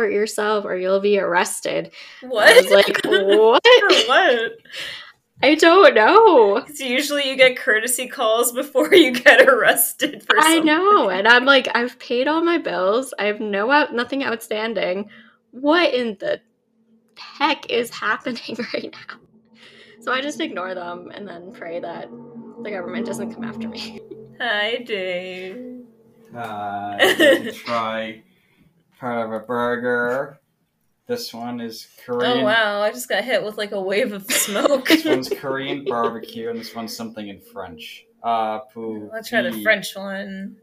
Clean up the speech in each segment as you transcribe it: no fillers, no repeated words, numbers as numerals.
report yourself or you'll be arrested. What? I was like, what? For what? I don't know. Because usually you get courtesy calls before you get arrested for something. I know. And I'm like, I've paid all my bills. I have nothing outstanding. What in the heck is happening right now? So I just ignore them and then pray that the government doesn't come after me. Hi, Dave. I'm going to try part of a burger. This one is Korean. Oh, wow. I just got hit with like a wave of smoke. This one's Korean barbecue, and this one's something in French. Let's try the French one.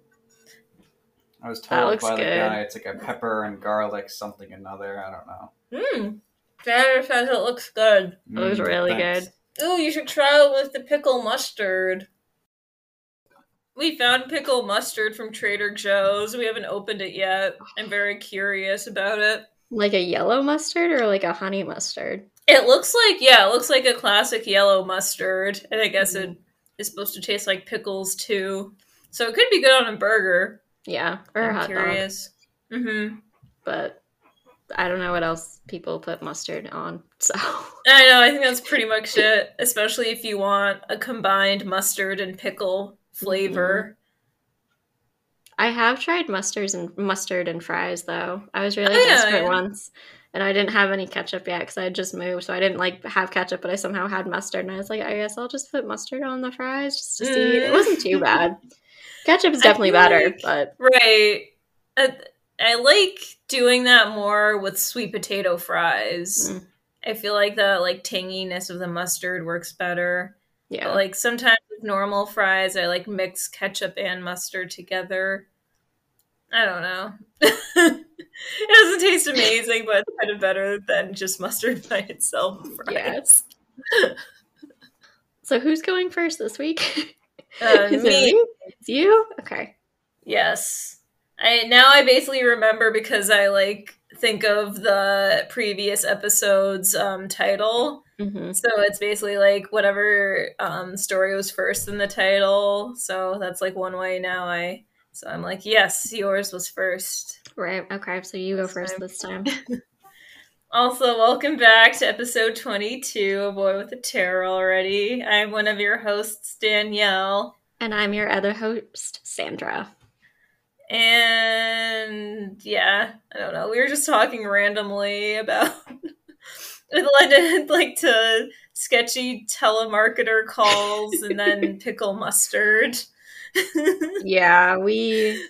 I was told by the guy it's like a pepper and garlic something another. I don't know. Tanner says it looks good. It was really good. Ooh, you should try it with the pickle mustard. We found pickle mustard from Trader Joe's. We haven't opened it yet. I'm very curious about it. Like a yellow mustard or like a honey mustard? It looks like, it looks like a classic yellow mustard. And I guess it is supposed to taste like pickles too. So it could be good on a burger. Yeah, or a hot dog. I'm curious. Mm-hmm. But I don't know what else people put mustard on, so. I know, I think that's pretty much it. Especially if you want a combined mustard and pickle flavor. I have tried mustard and fries though. I was really desperate once, and I didn't have any ketchup yet because I had just moved, so I didn't have ketchup, but I somehow had mustard, and I was like, I guess I'll just put mustard on the fries just to see. It wasn't too bad. Ketchup is definitely better, but right. I like doing that more with sweet potato fries. I feel like the tanginess of the mustard works better. Yeah, but, sometimes with normal fries, I mix ketchup and mustard together. I don't know. It doesn't taste amazing, but it's kind of better than just mustard by itself. Fries. Yes. So who's going first this week? Me. It's you? Okay. Yes. I basically remember because I think of the previous episode's title. Mm-hmm. So it's basically whatever story was first in the title. So that's one way now. So I'm yes, yours was first. Right. Okay. So you go first this time. Also, welcome back to episode 22 of Oy with the Terror already. I'm one of your hosts, Danielle. And I'm your other host, Sandra. And I don't know. We were just talking randomly about it led to sketchy telemarketer calls and then pickle mustard. Yeah, we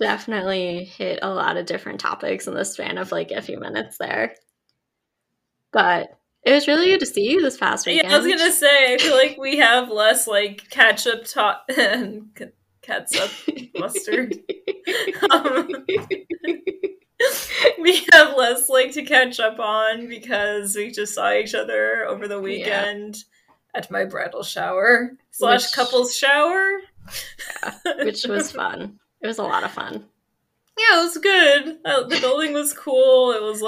definitely hit a lot of different topics in the span of a few minutes there. But it was really good to see you this past weekend. Yeah, I was gonna say, I feel we have less ketchup talk. Ketchup mustard. We have less to catch up on because we just saw each other over the weekend at my bridal shower / couples shower, which was fun. It was a lot of fun. Yeah, it was good. The building was cool. It was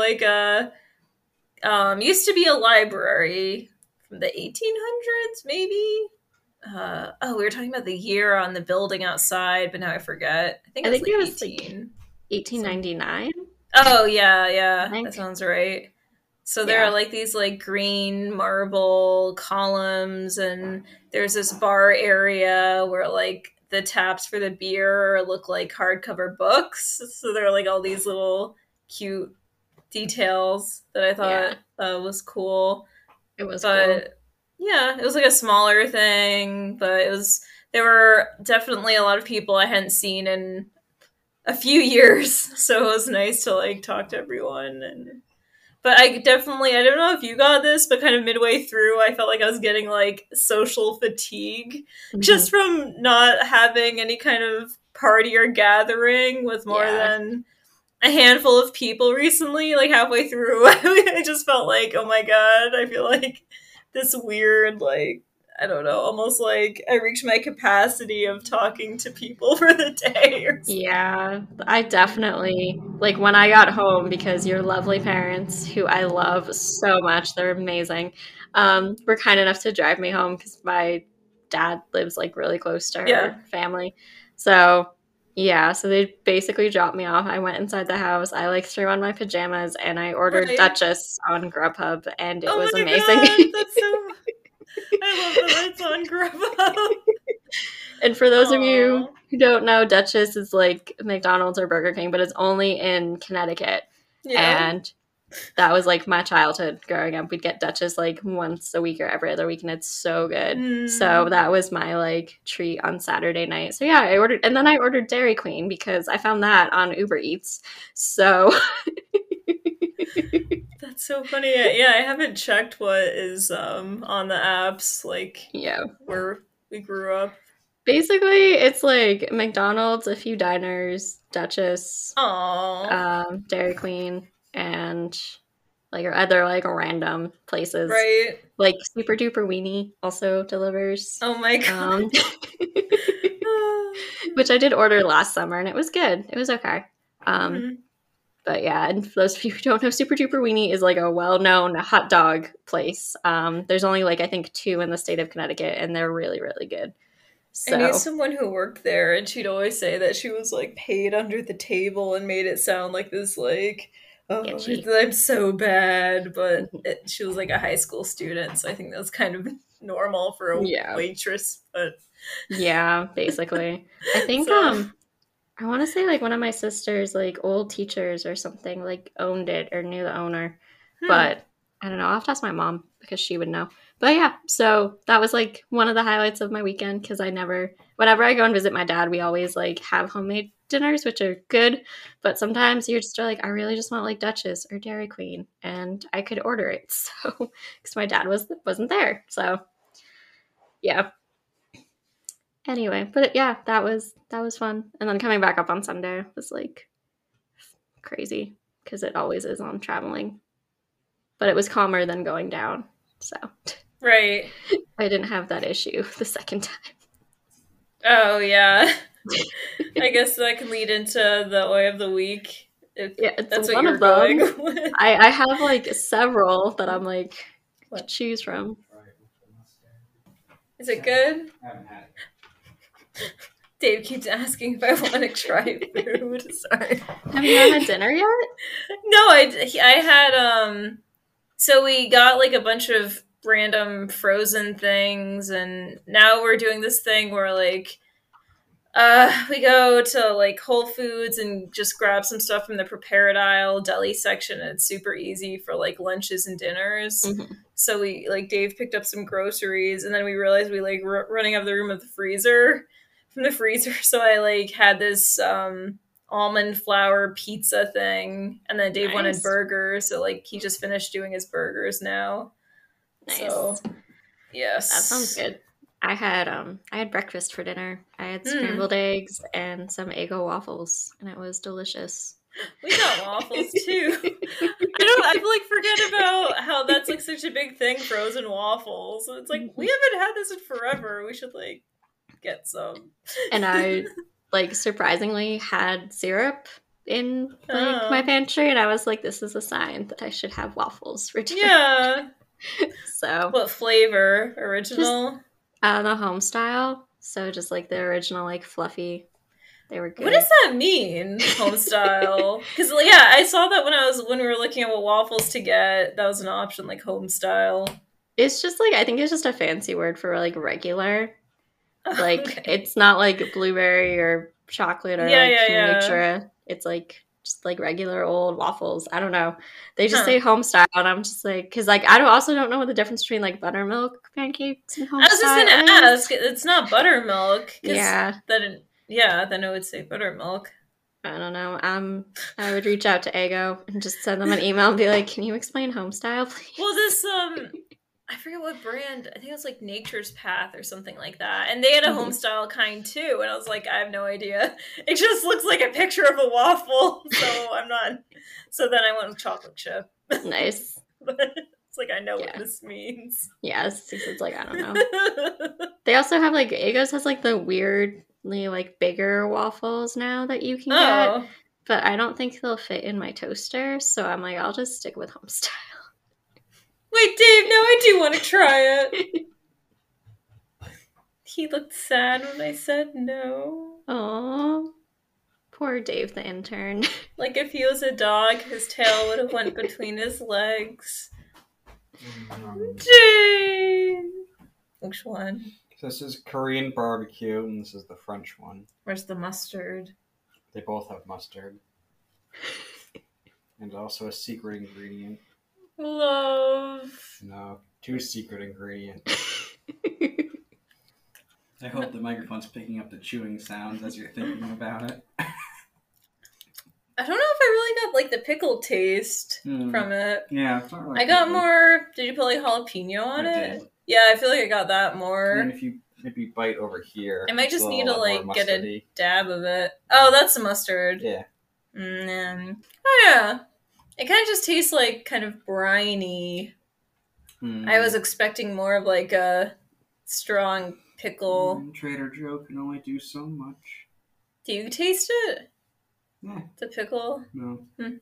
used to be a library from the 1800s, maybe. We were talking about the year on the building outside, but now I forget. I think it was 1899. Oh, yeah. That sounds right. So there are these green marble columns, and there's this bar area where the taps for the beer look like hardcover books. So there are all these little cute details that I thought was cool. It was cool. Yeah, it was a smaller thing, but there were definitely a lot of people I hadn't seen in a few years, so it was nice to talk to everyone. But I don't know if you got this, but kind of midway through, I felt I was getting social fatigue just from not having any kind of party or gathering with more than a handful of people recently. Halfway through, I just felt oh my God, I feel this weird, I don't know, almost I reached my capacity of talking to people for the day. Yeah, I definitely, when I got home, because your lovely parents, who I love so much, they're amazing, were kind enough to drive me home because my dad lives really close to her family. So Yeah, so they basically dropped me off. I went inside the house. I threw on my pajamas and I ordered Duchess on Grubhub, and it was amazing. God, that's so... I love that it's on Grubhub. And for those of you who don't know, Duchess is like McDonald's or Burger King, but it's only in Connecticut. Yeah. And that was like my childhood growing up. We'd get Duchess like once a week or every other week, and it's so good. So that was my treat on Saturday night. So yeah, I ordered, and then I ordered Dairy Queen because I found that on Uber Eats. So that's so funny. Yeah, I haven't checked what is on the apps where we grew up. Basically, it's like McDonald's, a few diners, Duchess, Dairy Queen, and or other random places. Right. Like Super Duper Weenie also delivers. Oh my god. Which I did order last summer, and it was good. It was okay. Mm-hmm. But yeah, and for those of you who don't know, Super Duper Weenie is a well-known hot dog place. There's only I think 2 in the state of Connecticut, and they're really, really good. So. I knew someone who worked there, and she'd always say that she was paid under the table and made it sound like this oh, itchy. I'm so bad, but she was a high school student, so I think that's kind of normal for a waitress. But yeah, basically, I think so. I want to say one of my sister's old teachers or something owned it or knew the owner, but I don't know. I'll have to ask my mom because she would know. But yeah, so that was one of the highlights of my weekend because whenever I go and visit my dad, we always have homemade dinners, which are good. But sometimes you're just I really just want Duchess or Dairy Queen, and I could order it. So because my dad wasn't there, so yeah. Anyway, but yeah, that was fun. And then coming back up on Sunday was crazy because it always is on traveling, but it was calmer than going down. So. Right. I didn't have that issue the second time. Oh, yeah. I guess that can lead into the Oy of the Week. Yeah, it's that's one of them. I have, several that I'm, to choose from. Is it good? I haven't had it. Dave keeps asking if I want to try food. Sorry. Have you had dinner yet? No, I had, so we got a bunch of random frozen things, and now we're doing this thing where we go to Whole Foods and just grab some stuff from the prepared aisle deli section, and it's super easy for lunches and dinners. Mm-hmm. So we Dave picked up some groceries, and then we realized we running out of the room of the freezer from the freezer. So I had this almond flour pizza thing, and then Dave wanted burgers, so he just finished doing his burgers now. Nice. So, yes, that sounds good. I had breakfast for dinner. I had scrambled eggs and some Eggo waffles, and it was delicious. We got waffles too. I forget about how that's such a big thing, frozen waffles. It's we haven't had this in forever. We should get some. And I surprisingly had syrup in my pantry, and I was this is a sign that I should have waffles for dinner. Yeah. So what flavor? Original? Just, the home style. So just the original fluffy. They were good. What does that mean? Home style? Because I saw that when we were looking at what waffles to get, that was an option, home style. It's just I think it's just a fancy word for regular. Okay. It's not blueberry or chocolate or nature. It's just regular old waffles. I don't know. They just say home style, and I'm just because I also don't know what the difference between buttermilk pancakes and home style. I was just gonna ask. It's not buttermilk. Yeah. Then it would say buttermilk. I don't know. I would reach out to Eggo and just send them an email and be "Can you explain home style, please?" Well, this I forget what brand. I think it was Nature's Path or something like that. And they had a homestyle kind too. And I was I have no idea. It just looks like a picture of a waffle. So I'm not. So then I went with chocolate chip. Nice. But it's I know what this means. Yes. Yeah, it's I don't know. They also have Eggo's has the weirdly bigger waffles now that you can get. But I don't think they'll fit in my toaster. So I'm I'll just stick with homestyle. Wait, Dave, now I do want to try it. He looked sad when I said no. Aww. Poor Dave the intern. Like, if he was a dog, his tail would have went between his legs. Dave! Which one? This is Korean barbecue, and this is the French one. Where's the mustard? They both have mustard. And also a secret ingredient. Love. No, two secret ingredients. I hope the microphone's picking up the chewing sounds as you're thinking about it. I don't know if I really got, like, the pickle taste from it. Yeah, it's not really. I got more... Did you put, like, jalapeno on it? Did. Yeah, I feel like I got that more. And if you maybe bite over here... I might just need to, like, get a dab of it. Oh, that's the mustard. Yeah. Oh, yeah. It kind of just tastes, like, kind of briny. Mm. I was expecting more of, like, a strong pickle. Trader Joe can only do so much. Do you taste it? Yeah. The pickle? No. Hmm.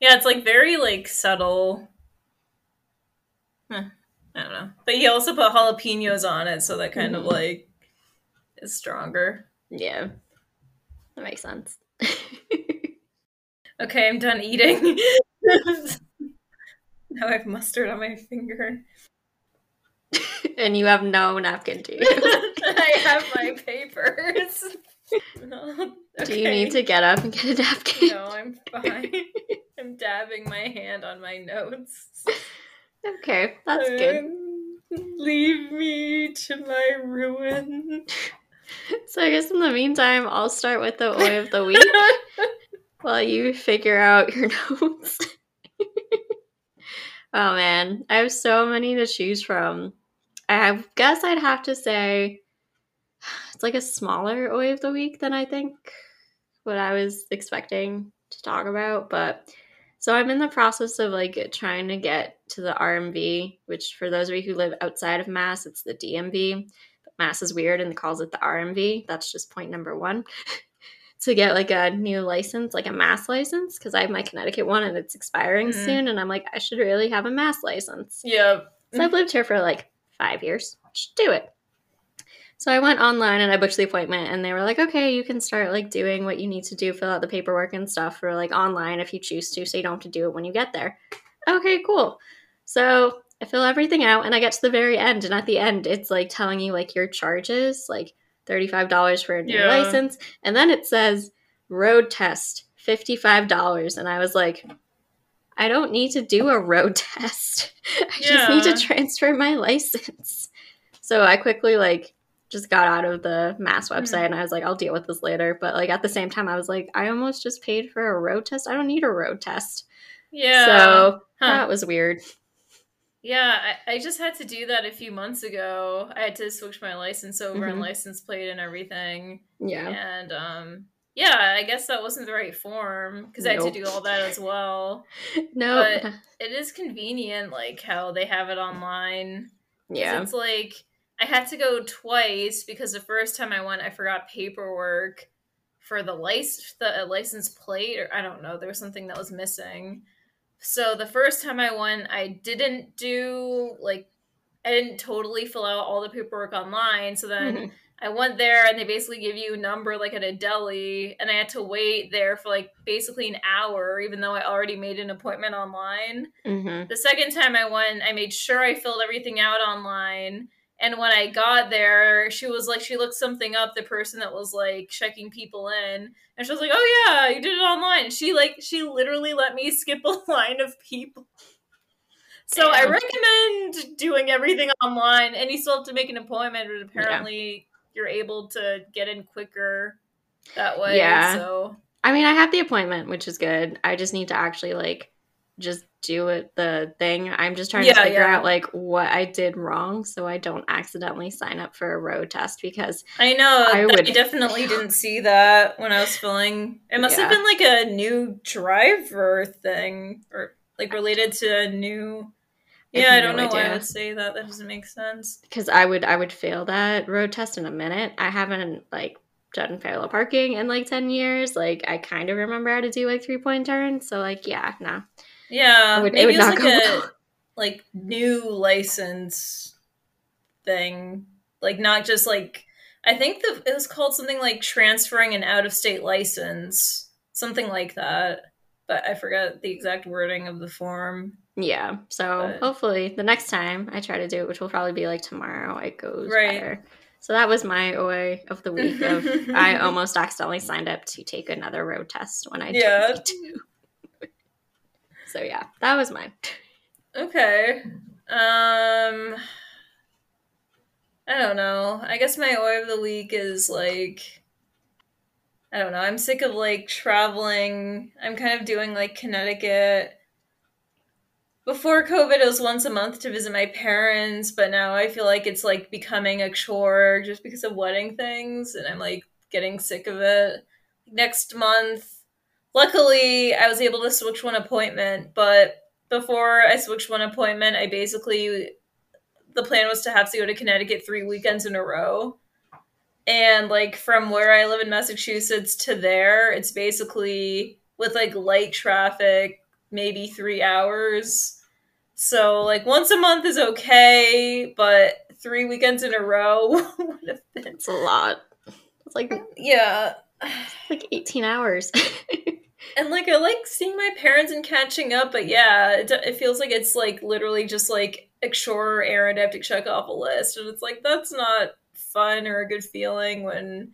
Yeah, it's like very like subtle. Huh. I don't know. But he also put jalapenos on it, so that kind of like is stronger. Yeah. That makes sense. Okay, I'm done eating. Now I have mustard on my finger. And you have no napkin, do you? I have my papers. No, okay. Do you need to get up and get a napkin? No, I'm fine. I'm dabbing my hand on my notes. Okay, that's good. Leave me to my ruin. So I guess in the meantime, I'll start with the Oy of the Week while you figure out your notes. Oh man, I have so many to choose from. I guess I'd have to say it's like a smaller Oy of the Week than I think what I was expecting to talk about. But so I'm in the process of like trying to get to the RMV, which for those of you who live outside of Mass, it's the DMV. But Mass is weird and calls it the RMV. That's just point number one. To get like a new license, like a Mass license, because I have my Connecticut one and it's expiring soon. And I'm like, I should really have a Mass license. Yeah. So I've lived here for like 5 years. Just do it. So I went online and I booked the appointment and they were like, okay, you can start like doing what you need to do, fill out the paperwork and stuff for like online if you choose to, so you don't have to do it when you get there. Okay, cool. So I fill everything out and I get to the very end, and at the end it's like telling you like your charges, like $35 for a new license, and then it says road test $55, and I was like, I don't need to do a road test. I just need to transfer my license. So I quickly like just got out of the Mass website and I was like, I'll deal with this later. But like at the same time, I was like, I almost just paid for a road test. I don't need a road test. Yeah. So that was weird. Yeah, I just had to do that a few months ago. I had to switch my license over and license plate and everything. Yeah. And yeah, I guess that wasn't the right form, because I had to do all that as well. No. But it is convenient, like, how they have it online. Yeah. It's like, I had to go twice, because the first time I went, I forgot paperwork for the license plate, or I don't know, there was something that was missing. So the first time I went, I didn't totally fill out all the paperwork online, so then... I went there and they basically give you a number like at a deli, and I had to wait there for like basically an hour, even though I already made an appointment online. The second time I went, I made sure I filled everything out online. And when I got there, she looked something up, the person that was like checking people in. And she was like, oh yeah, you did it online. And she literally let me skip a line of people. So I recommend doing everything online, and you still have to make an appointment, but apparently... Yeah. You're able to get in quicker that way. Yeah. So I mean, I have the appointment, which is good. I just need to actually like just do it, the thing. I'm just trying to figure out like what I did wrong, so I don't accidentally sign up for a road test, because I know I definitely didn't see that when I was filling. It must have been like a new driver thing, or like related to a new. Yeah, I don't know why I would say that. That doesn't make sense. Because I would fail that road test in a minute. I haven't, like, done parallel parking in, like, 10 years. Like, I kind of remember how to do, like, three-point turns. So, like, yeah, no. Yeah. Maybe it was, like, a new license thing. Like, not just, like, I think it was called something like transferring an out-of-state license, something like that. But I forgot the exact wording of the form. Yeah, so hopefully the next time I try to do it, which will probably be like tomorrow, it goes better. So that was my OA of the week. Of I almost accidentally signed up to take another road test when I turned 22. So yeah, that was mine. Okay. I don't know. I guess my OA of the week is like, I don't know. I'm sick of like traveling. I'm kind of doing like Connecticut. Before COVID, it was once a month to visit my parents, but now I feel like it's like becoming a chore just because of wedding things, and I'm like getting sick of it. Next month, luckily, I was able to switch one appointment, but before I switched one appointment, I basically, the plan was to have to go to Connecticut 3 weekends in a row. And like from where I live in Massachusetts to there, it's basically with like light traffic, maybe 3 hours. So like once a month is okay, but 3 weekends in a row would have been... It's a lot. It's like... Yeah. It's like 18 hours. And like I like seeing my parents and catching up, but yeah, it feels like it's like literally just like a chore errand I have to check off a list, and it's like that's not fun or a good feeling when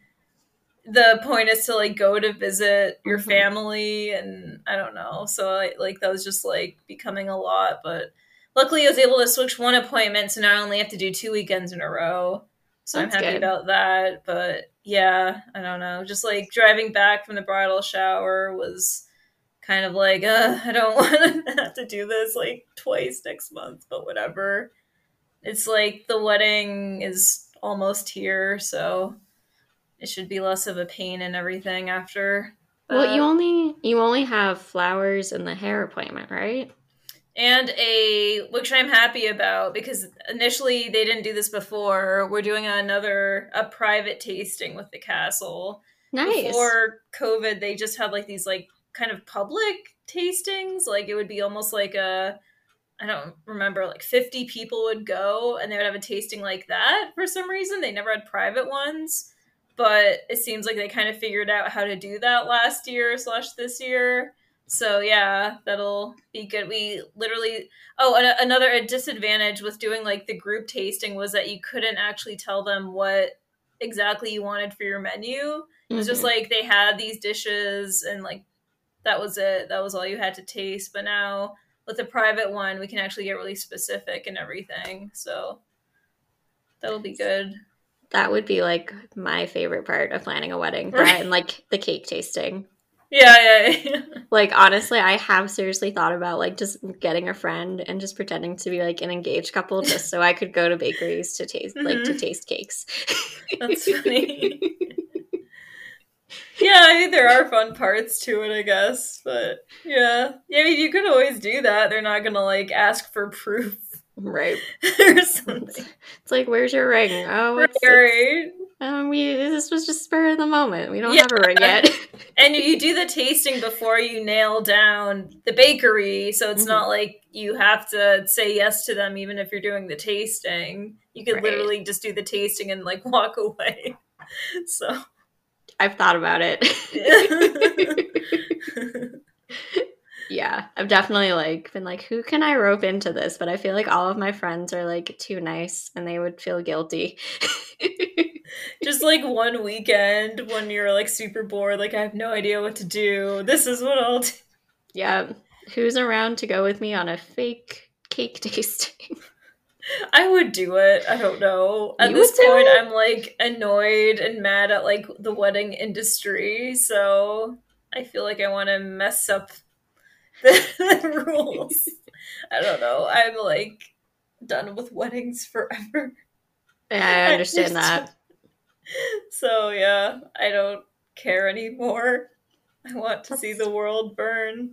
the point is to like go to visit your family. And I don't know, so like that was just like becoming a lot, but luckily I was able to switch one appointment, so now I only have to do 2 weekends in a row, so that's I'm happy about that. But yeah, I don't know, just like driving back from the bridal shower was kind of like, I don't want to have to do this like twice next month, but whatever. It's like the wedding is almost here, so it should be less of a pain and everything after. Well, you only have flowers and the hair appointment, right? And which I'm happy about, because initially they didn't do this before. We're doing a private tasting with the castle. Nice. Before COVID, they just had like these like kind of public tastings. Like it would be almost like I don't remember, like 50 people would go and they would have a tasting like that for some reason. They never had private ones, but it seems like they kind of figured out how to do that last year / this year. So yeah, that'll be good. We literally... another disadvantage with doing like the group tasting was that you couldn't actually tell them what exactly you wanted for your menu. It was just like they had these dishes and like that was it. That was all you had to taste. But now with the private one, we can actually get really specific and everything. So that'll be good. That would be like my favorite part of planning a wedding, right? And like the cake tasting. Yeah. Like, honestly, I have seriously thought about, like, just getting a friend and just pretending to be, like, an engaged couple just so I could go to bakeries to taste, like, to taste cakes. That's funny. Yeah, I mean, there are fun parts to it, I guess, but, yeah. Yeah, I mean, you could always do that. They're not gonna, like, ask for proof. Right. Or something. It's like, where's your ring? Oh, right. This was just spur of the moment. We don't have a ring yet. And you do the tasting before you nail down the bakery, so it's not like you have to say yes to them even if you're doing the tasting. You could literally just do the tasting and like walk away. So I've thought about it. Yeah, I've definitely like been like, who can I rope into this? But I feel like all of my friends are like too nice and they would feel guilty. Just like one weekend when you're like super bored, like I have no idea what to do. This is what I'll do. Yeah. Who's around to go with me on a fake cake tasting? I would do it. I don't know. At this point, I'm like annoyed and mad at like the wedding industry. So I feel like I want to mess up the rules. I don't know. I'm like done with weddings forever. Yeah, I understand that. So yeah, I don't care anymore. I want to see the world burn.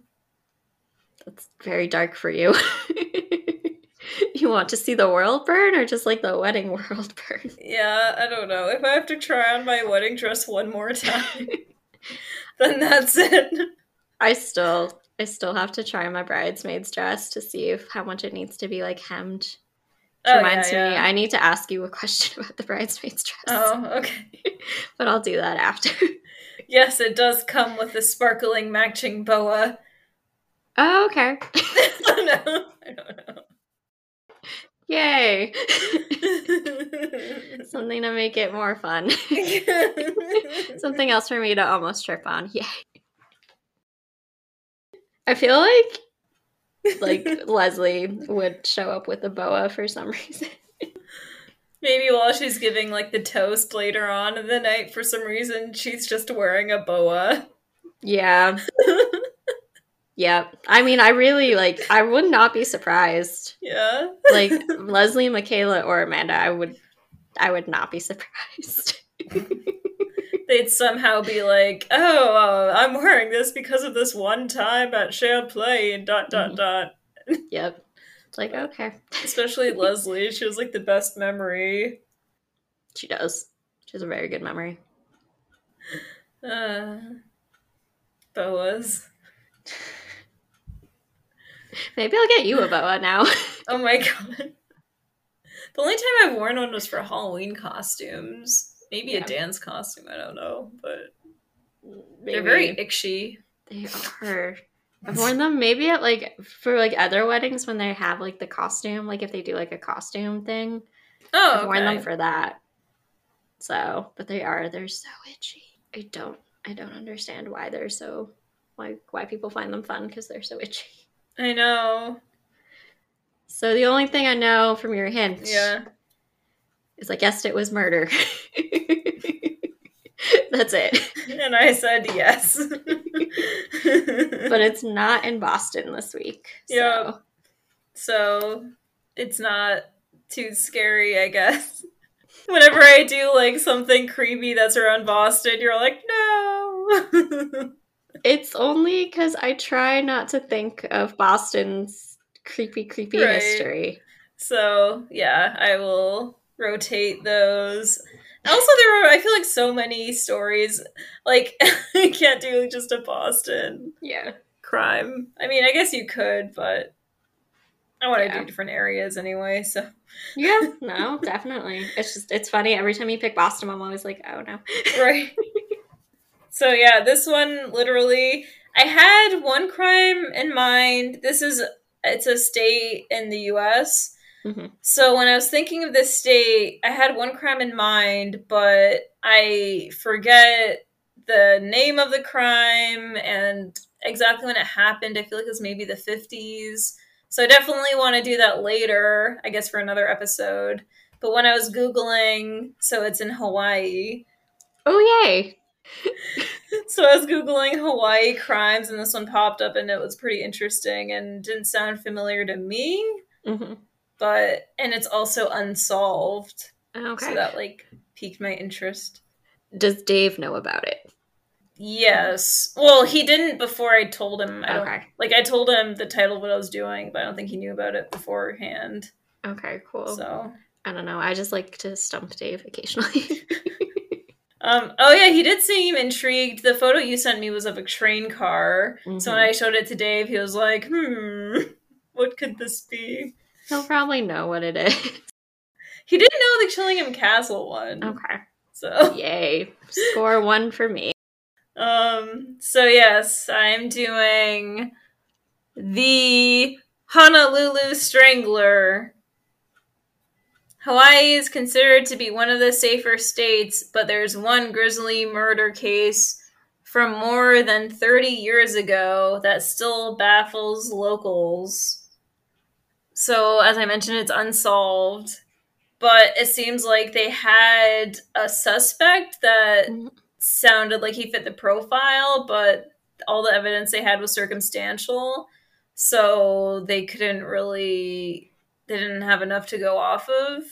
That's very dark for you. You want to see the world burn, or just like the wedding world burn? Yeah, I don't know. If I have to try on my wedding dress one more time, then that's it. I still have to try my bridesmaid's dress to see how much it needs to be like hemmed. Reminds me, I need to ask you a question about the bridesmaid's dress. Oh, okay. But I'll do that after. Yes, it does come with a sparkling matching boa. Oh, okay. No, I don't know. Yay. Something to make it more fun. Something else for me to almost trip on. Yay. I feel like Leslie would show up with a boa for some reason. Maybe while she's giving the toast later on in the night, for some reason she's just wearing a boa. Yeah. Yeah. I mean, I really, I would not be surprised. Yeah. Leslie, Michaela, or Amanda, I would not be surprised. They'd somehow be like, oh, I'm wearing this because of this one time at Champlain, .. Yep. It's okay. Especially Leslie. She was, the best memory. She does. She has a very good memory. Boas. Maybe I'll get you a boa now. Oh my god. The only time I've worn one was for Halloween costumes. Maybe a dance costume, I don't know. But maybe. They're very icky. They are. I've worn them maybe at for other weddings when they have the costume, if they do a costume thing. Oh, I've worn them for that. So, but they're so itchy. I don't understand why they're so why people find them fun, because they're so itchy. I know. So the only thing I know from your hint is I guessed it was murder. That's it. And I said yes. But it's not in Boston this week. Yeah. So it's not too scary, I guess. Whenever I do something creepy that's around Boston, you're like, no. It's only because I try not to think of Boston's creepy history. So, yeah, I will rotate those. Also, there are, I feel so many stories. I can't do just a Boston crime. I mean, I guess you could, but I want to do different areas anyway, so. Yeah, no, definitely. It's funny. Every time you pick Boston, I'm always like, oh, no. Right. So yeah, this one literally, I had one crime in mind. It's a state in the U.S. Mm-hmm. So when I was thinking of this state, I had one crime in mind, but I forget the name of the crime and exactly when it happened. I feel like it was maybe the 50s. So I definitely want to do that later, I guess for another episode. But when I was Googling, so it's in Hawaii. Oh, yay. So I was Googling Hawaii crimes, and this one popped up, and it was pretty interesting and didn't sound familiar to me. Mm-hmm. And it's also unsolved. Okay. So that piqued my interest. Does Dave know about it? Yes. Well, he didn't before I told him. I told him the title of what I was doing, but I don't think he knew about it beforehand. Okay, cool. So I don't know. I just like to stump Dave occasionally. He did seem intrigued. The photo you sent me was of a train car. Mm-hmm. So when I showed it to Dave, he was like, what could this be? He'll probably know what it is. He didn't know the Chillingham Castle one. Okay. So. Yay. Score one for me. So yes, I'm doing the Honolulu Strangler. Hawaii is considered to be one of the safer states, but there's one grisly murder case from more than 30 years ago that still baffles locals. So, as I mentioned, it's unsolved, but it seems like they had a suspect that sounded like he fit the profile, but all the evidence they had was circumstantial, so they couldn't really... They didn't have enough to go off of,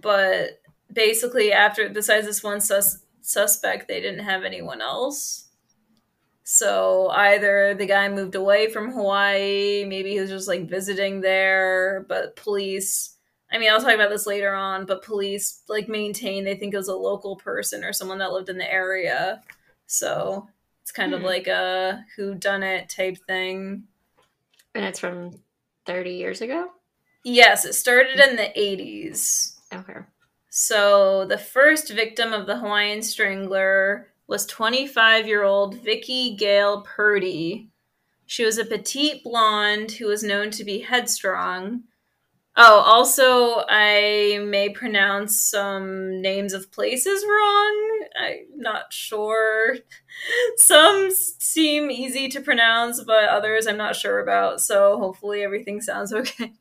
but basically besides this one suspect, they didn't have anyone else. So either the guy moved away from Hawaii, maybe he was just visiting there, but police, I mean, I'll talk about this later on, but police maintain they think it was a local person or someone that lived in the area. So it's kind of like a whodunit type thing. And it's from 30 years ago? Yes, it started in the 80s. Okay. So the first victim of the Hawaiian Strangler was 25-year-old Vicky Gale Purdy. She was a petite blonde who was known to be headstrong. Oh, also, I may pronounce some names of places wrong. I'm not sure. Some seem easy to pronounce, but others I'm not sure about, so hopefully everything sounds okay.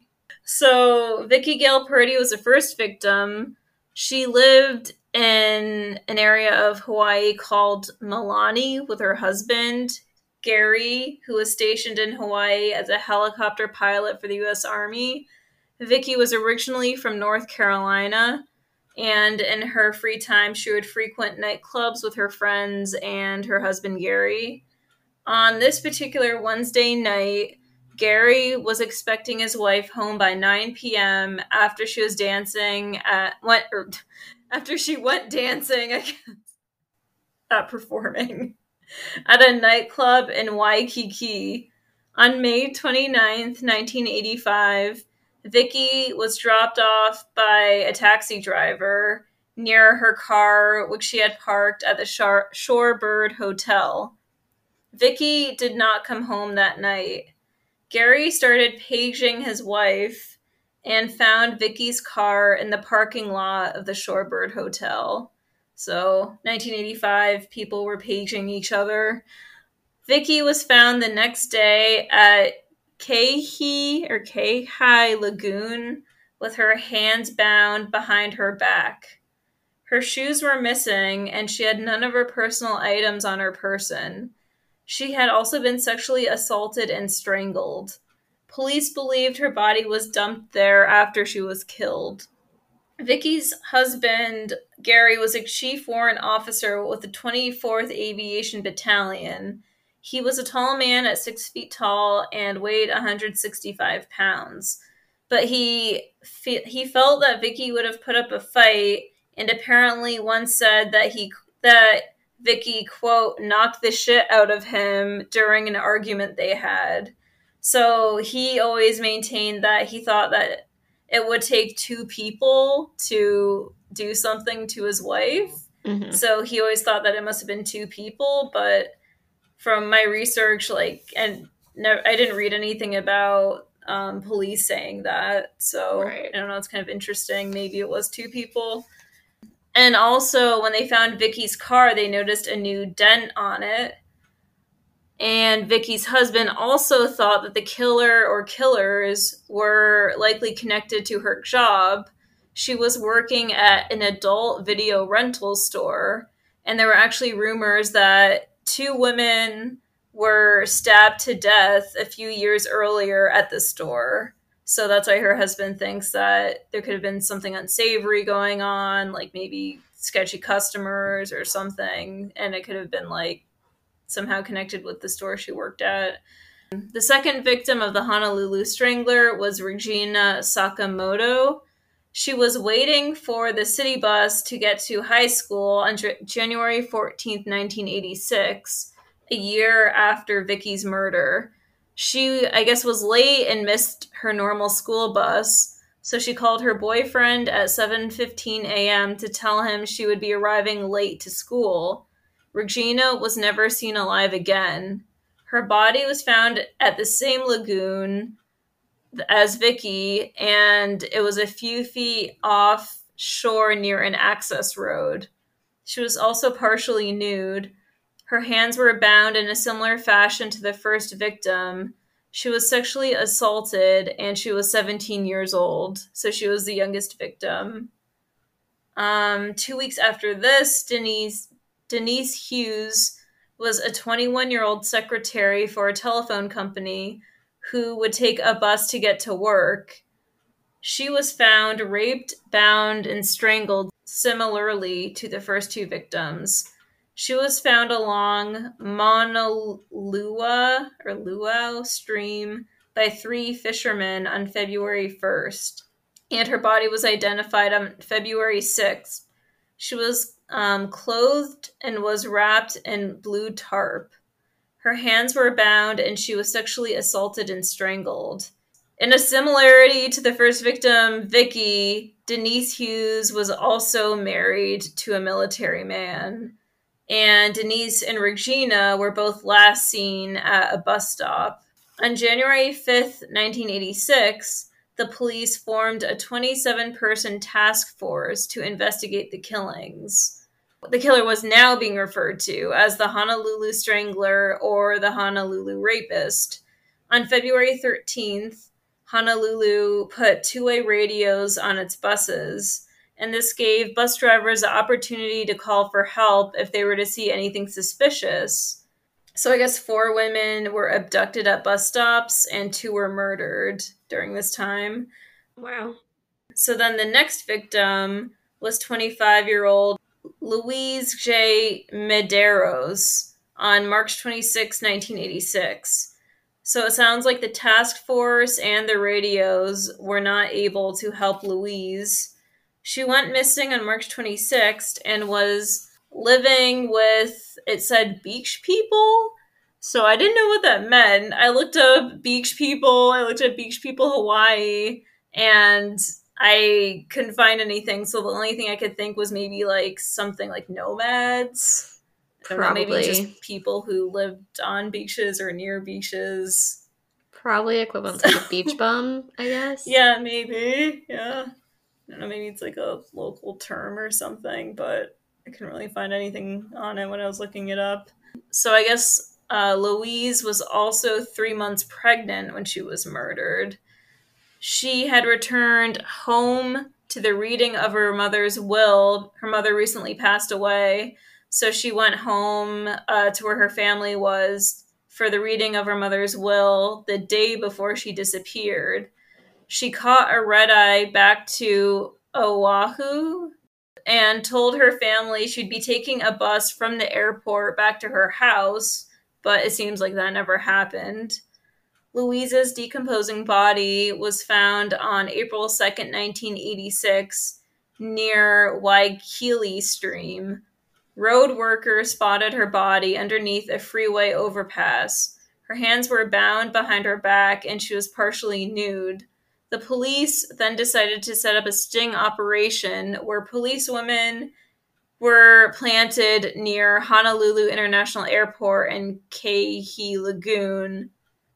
So, Vicky Gale Purdy was the first victim. She lived in an area of Hawaii called Milani with her husband, Gary, who was stationed in Hawaii as a helicopter pilot for the U.S. Army. Vicky was originally from North Carolina, and in her free time, she would frequent nightclubs with her friends and her husband, Gary. On this particular Wednesday night, Gary was expecting his wife home by 9 p.m. after she was dancing at performing at a nightclub in Waikiki. On May 29th, 1985, Vicky was dropped off by a taxi driver near her car, which she had parked at the Shorebird Hotel. Vicky did not come home that night. Gary started paging his wife and found Vicky's car in the parking lot of the Shorebird Hotel. So, 1985, people were paging each other. Vicky was found the next day at Kehi Lagoon with her hands bound behind her back. Her shoes were missing, and she had none of her personal items on her person. She had also been sexually assaulted and strangled. Police believed her body was dumped there after she was killed. Vicky's husband, Gary, was a chief warrant officer with the 24th Aviation Battalion. He was a tall man at 6 feet tall and weighed 165 pounds. But he felt that Vicky would have put up a fight, and apparently once said that Vicky, quote, knocked the shit out of him during an argument they had. So he always maintained that he thought that it would take two people to do something to his wife. Mm-hmm. So he always thought that it must have been two people, but from my research, I didn't read anything about police saying that. So, right. I don't know, it's kind of interesting. Maybe it was two people. And also, when they found Vicky's car, they noticed a new dent on it. And Vicky's husband also thought that the killer or killers were likely connected to her job. She was working at an adult video rental store, and there were actually rumors that two women were stabbed to death a few years earlier at the store. So that's why her husband thinks that there could have been something unsavory going on, like maybe sketchy customers or something. And it could have been like somehow connected with the store she worked at. The second victim of the Honolulu Strangler was Regina Sakamoto. She was waiting for the city bus to get to high school on January 14th, 1986, a year after Vicky's murder. She, I guess, was late and missed her normal school bus, so she called her boyfriend at 7:15 a.m. to tell him she would be arriving late to school. Regina was never seen alive again. Her body was found at the same lagoon as Vicky, and it was a few feet offshore near an access road. She was also partially nude. Her hands were bound in a similar fashion to the first victim. She was sexually assaulted, and she was 17 years old, so she was the youngest victim. 2 weeks after this, Denise Hughes was a 21-year-old secretary for a telephone company who would take a bus to get to work. She was found raped, bound, and strangled similarly to the first two victims. She was found along Mauna Luau Stream by three fishermen on February 1st, and her body was identified on February 6th. She was clothed and was wrapped in blue tarp. Her hands were bound, and she was sexually assaulted and strangled. In a similarity to the first victim, Vicky, Denise Hughes was also married to a military man, and Denise and Regina were both last seen at a bus stop. On January 5th, 1986, the police formed a 27-person task force to investigate the killings. The killer was now being referred to as the Honolulu Strangler or the Honolulu Rapist. On February 13th, Honolulu put two-way radios on its buses, and this gave bus drivers the opportunity to call for help if they were to see anything suspicious. So I guess 4 women were abducted at bus stops and 2 were murdered during this time. Wow. So then the next victim was 25-year-old Louise J. Medeiros on March 26, 1986. So it sounds like the task force and the radios were not able to help Louise. She went missing on March 26th and was living with, it said, beach people. So I didn't know what that meant. I looked up beach people. I looked at beach people Hawaii, and I couldn't find anything. So the only thing I could think was maybe like something like nomads. Probably. Maybe just people who lived on beaches or near beaches. Probably equivalent to a beach bum, I guess. Yeah, maybe. Yeah. I don't know, maybe it's like a local term or something, but I couldn't really find anything on it when I was looking it up. So I guess Louise was also 3 months pregnant when she was murdered. She had returned home to the reading of her mother's will. Her mother recently passed away, so she went home to where her family was for the reading of her mother's will the day before she disappeared. She caught a red-eye back to Oahu and told her family she'd be taking a bus from the airport back to her house, but it seems like that never happened. Louise's decomposing body was found on April 2nd, 1986, near Waikili Stream. Road workers spotted her body underneath a freeway overpass. Her hands were bound behind her back, and she was partially nude. The police then decided to set up a sting operation where policewomen were planted near Honolulu International Airport and Kehi Lagoon.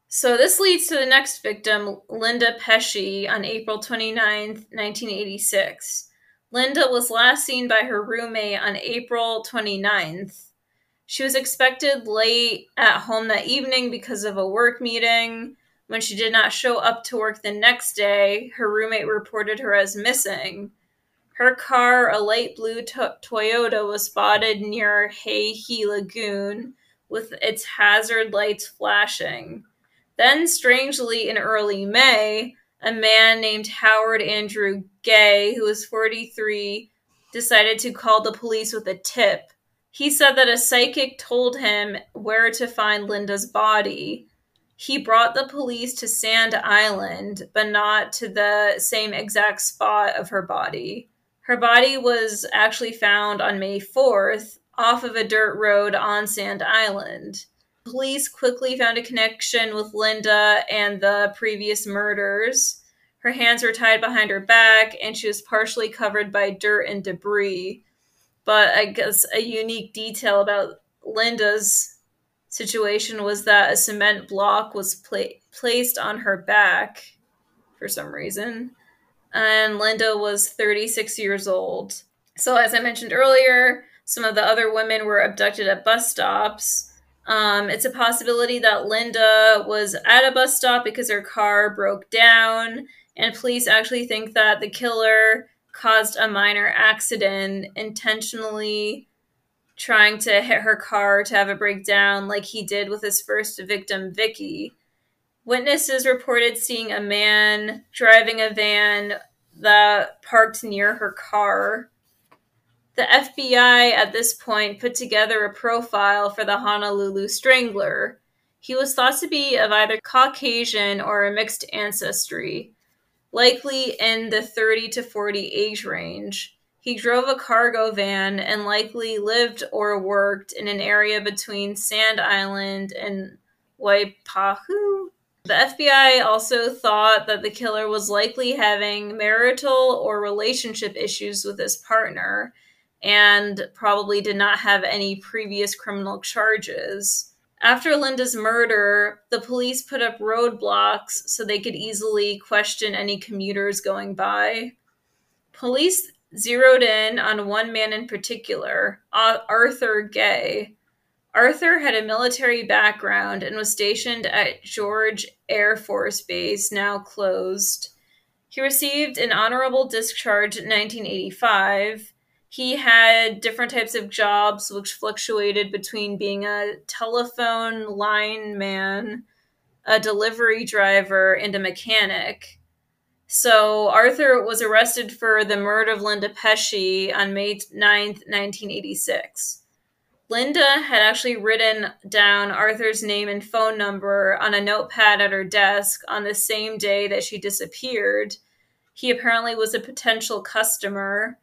So this leads to the next victim, Linda Pesci, on April 29th, 1986. Linda was last seen by her roommate on April 29th. She was expected late at home that evening because of a work meeting. When she did not show up to work the next day, her roommate reported her as missing. Her car, a light blue Toyota, was spotted near Kehi Lagoon with its hazard lights flashing. Then, strangely, in early May, a man named Howard Andrew Gay, who was 43, decided to call the police with a tip. He said that a psychic told him where to find Linda's body. He brought the police to Sand Island, but not to the same exact spot of her body. Her body was actually found on May 4th off of a dirt road on Sand Island. Police quickly found a connection with Linda and the previous murders. Her hands were tied behind her back, and she was partially covered by dirt and debris. But I guess a unique detail about Linda's situation was that a cement block was placed on her back for some reason. And Linda was 36 years old. So as I mentioned earlier, some of the other women were abducted at bus stops. It's a possibility that Linda was at a bus stop because her car broke down, and police actually think that the killer caused a minor accident, intentionally trying to hit her car to have it break down like he did with his first victim, Vicky. Witnesses reported seeing a man driving a van that parked near her car. The FBI at this point put together a profile for the Honolulu Strangler. He was thought to be of either Caucasian or a mixed ancestry, likely in the 30 to 40 age range. He drove a cargo van and likely lived or worked in an area between Sand Island and Waipahu. The FBI also thought that the killer was likely having marital or relationship issues with his partner and probably did not have any previous criminal charges. After Linda's murder, the police put up roadblocks so they could easily question any commuters going by. Police zeroed in on one man in particular, Arthur Gay. Arthur had a military background and was stationed at George Air Force Base, now closed. He received an honorable discharge in 1985. He had different types of jobs, which fluctuated between being a telephone lineman, a delivery driver, and a mechanic. So Arthur was arrested for the murder of Linda Pesci on May 9th, 1986. Linda had actually written down Arthur's name and phone number on a notepad at her desk on the same day that she disappeared. He apparently was a potential customer.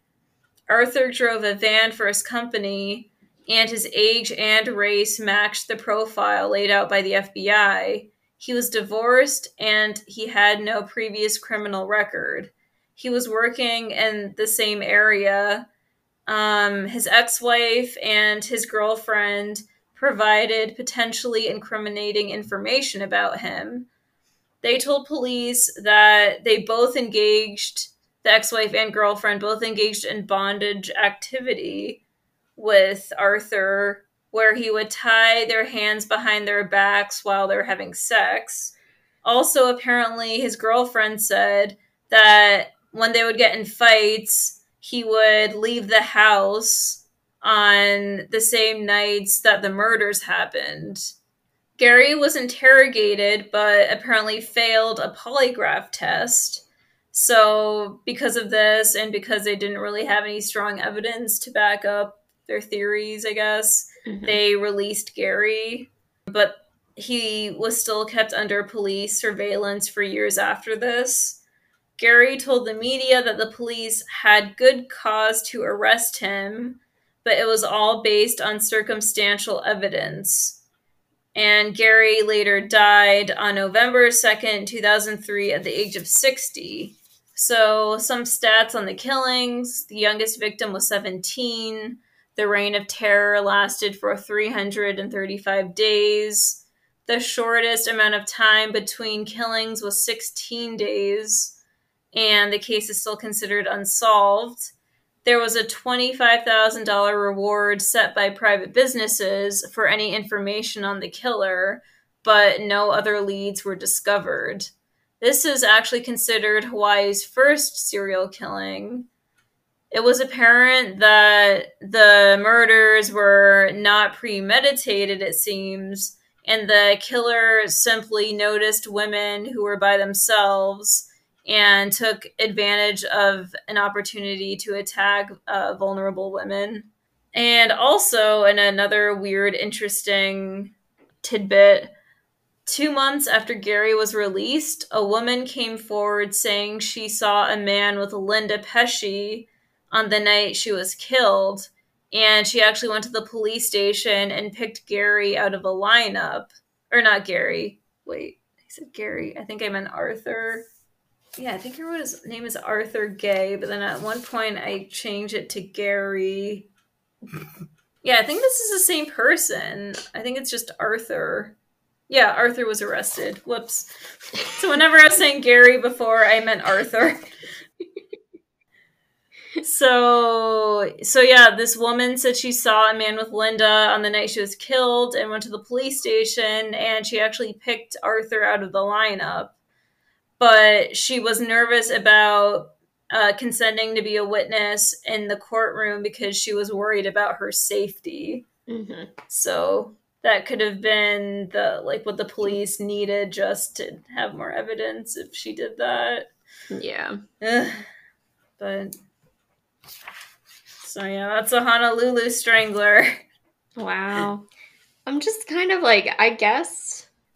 Arthur drove a van for his company, and his age and race matched the profile laid out by the FBI. He was divorced, and he had no previous criminal record. He was working in the same area. His ex-wife and his girlfriend provided potentially incriminating information about him. They told police that they both engaged, the ex-wife and girlfriend both engaged in bondage activity with Arthur, where he would tie their hands behind their backs while they're having sex. Also, apparently, his girlfriend said that when they would get in fights, he would leave the house on the same nights that the murders happened. Gary was interrogated, but apparently failed a polygraph test. So because of this, and because they didn't really have any strong evidence to back up their theories, I guess, they released Gary. But he was still kept under police surveillance for years after this. Gary told the media that the police had good cause to arrest him, but it was all based on circumstantial evidence. And Gary later died on November 2nd, 2003, at the age of 60. So some stats on the killings. The youngest victim was 17. The reign of terror lasted for 335 days. The shortest amount of time between killings was 16 days. And the case is still considered unsolved. There was a $25,000 reward set by private businesses for any information on the killer, but no other leads were discovered. This is actually considered Hawaii's first serial killing. It was apparent that the murders were not premeditated, it seems, and the killer simply noticed women who were by themselves and took advantage of an opportunity to attack vulnerable women. And also, in another weird, interesting tidbit, 2 months after Gary was released, a woman came forward saying she saw a man with Linda Pesci on the night she was killed, and she actually went to the police station and picked Gary out of a lineup. Or not Gary. Wait, I said Gary. I think I meant Arthur. Yeah, I think I wrote his name is Arthur Gay, but then at one point I changed it to Gary. Yeah, I think this is the same person. I think it's just Arthur. Yeah, Arthur was arrested. Whoops. So whenever I was saying Gary before, I meant Arthur. So yeah, this woman said she saw a man with Linda on the night she was killed and went to the police station, and she actually picked Arthur out of the lineup. But she was nervous about consenting to be a witness in the courtroom because she was worried about her safety. Mm-hmm. So that could have been what the police needed just to have more evidence if she did that. Yeah. So that's a Honolulu Strangler. Wow. I'm just kind of I guess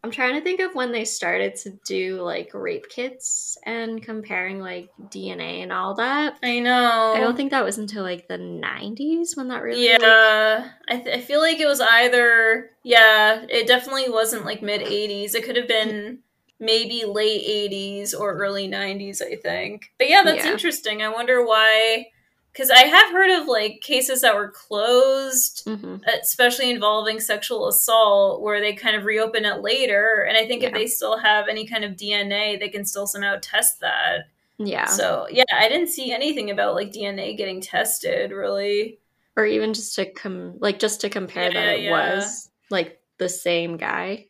I'm trying to think of when they started to do, rape kits and comparing, DNA and all that. I know. I don't think that was until, the 90s when that really... Yeah. I feel like it was either... Yeah, it definitely wasn't, mid-80s. It could have been maybe late 80s or early 90s, I think. But yeah, that's interesting. I wonder why, because I have heard of like cases that were closed, especially involving sexual assault, where they kind of reopen it later. And I think if they still have any kind of DNA, they can still somehow test that. Yeah. So yeah, I didn't see anything about like DNA getting tested really. Or even just to compare that it was like the same guy.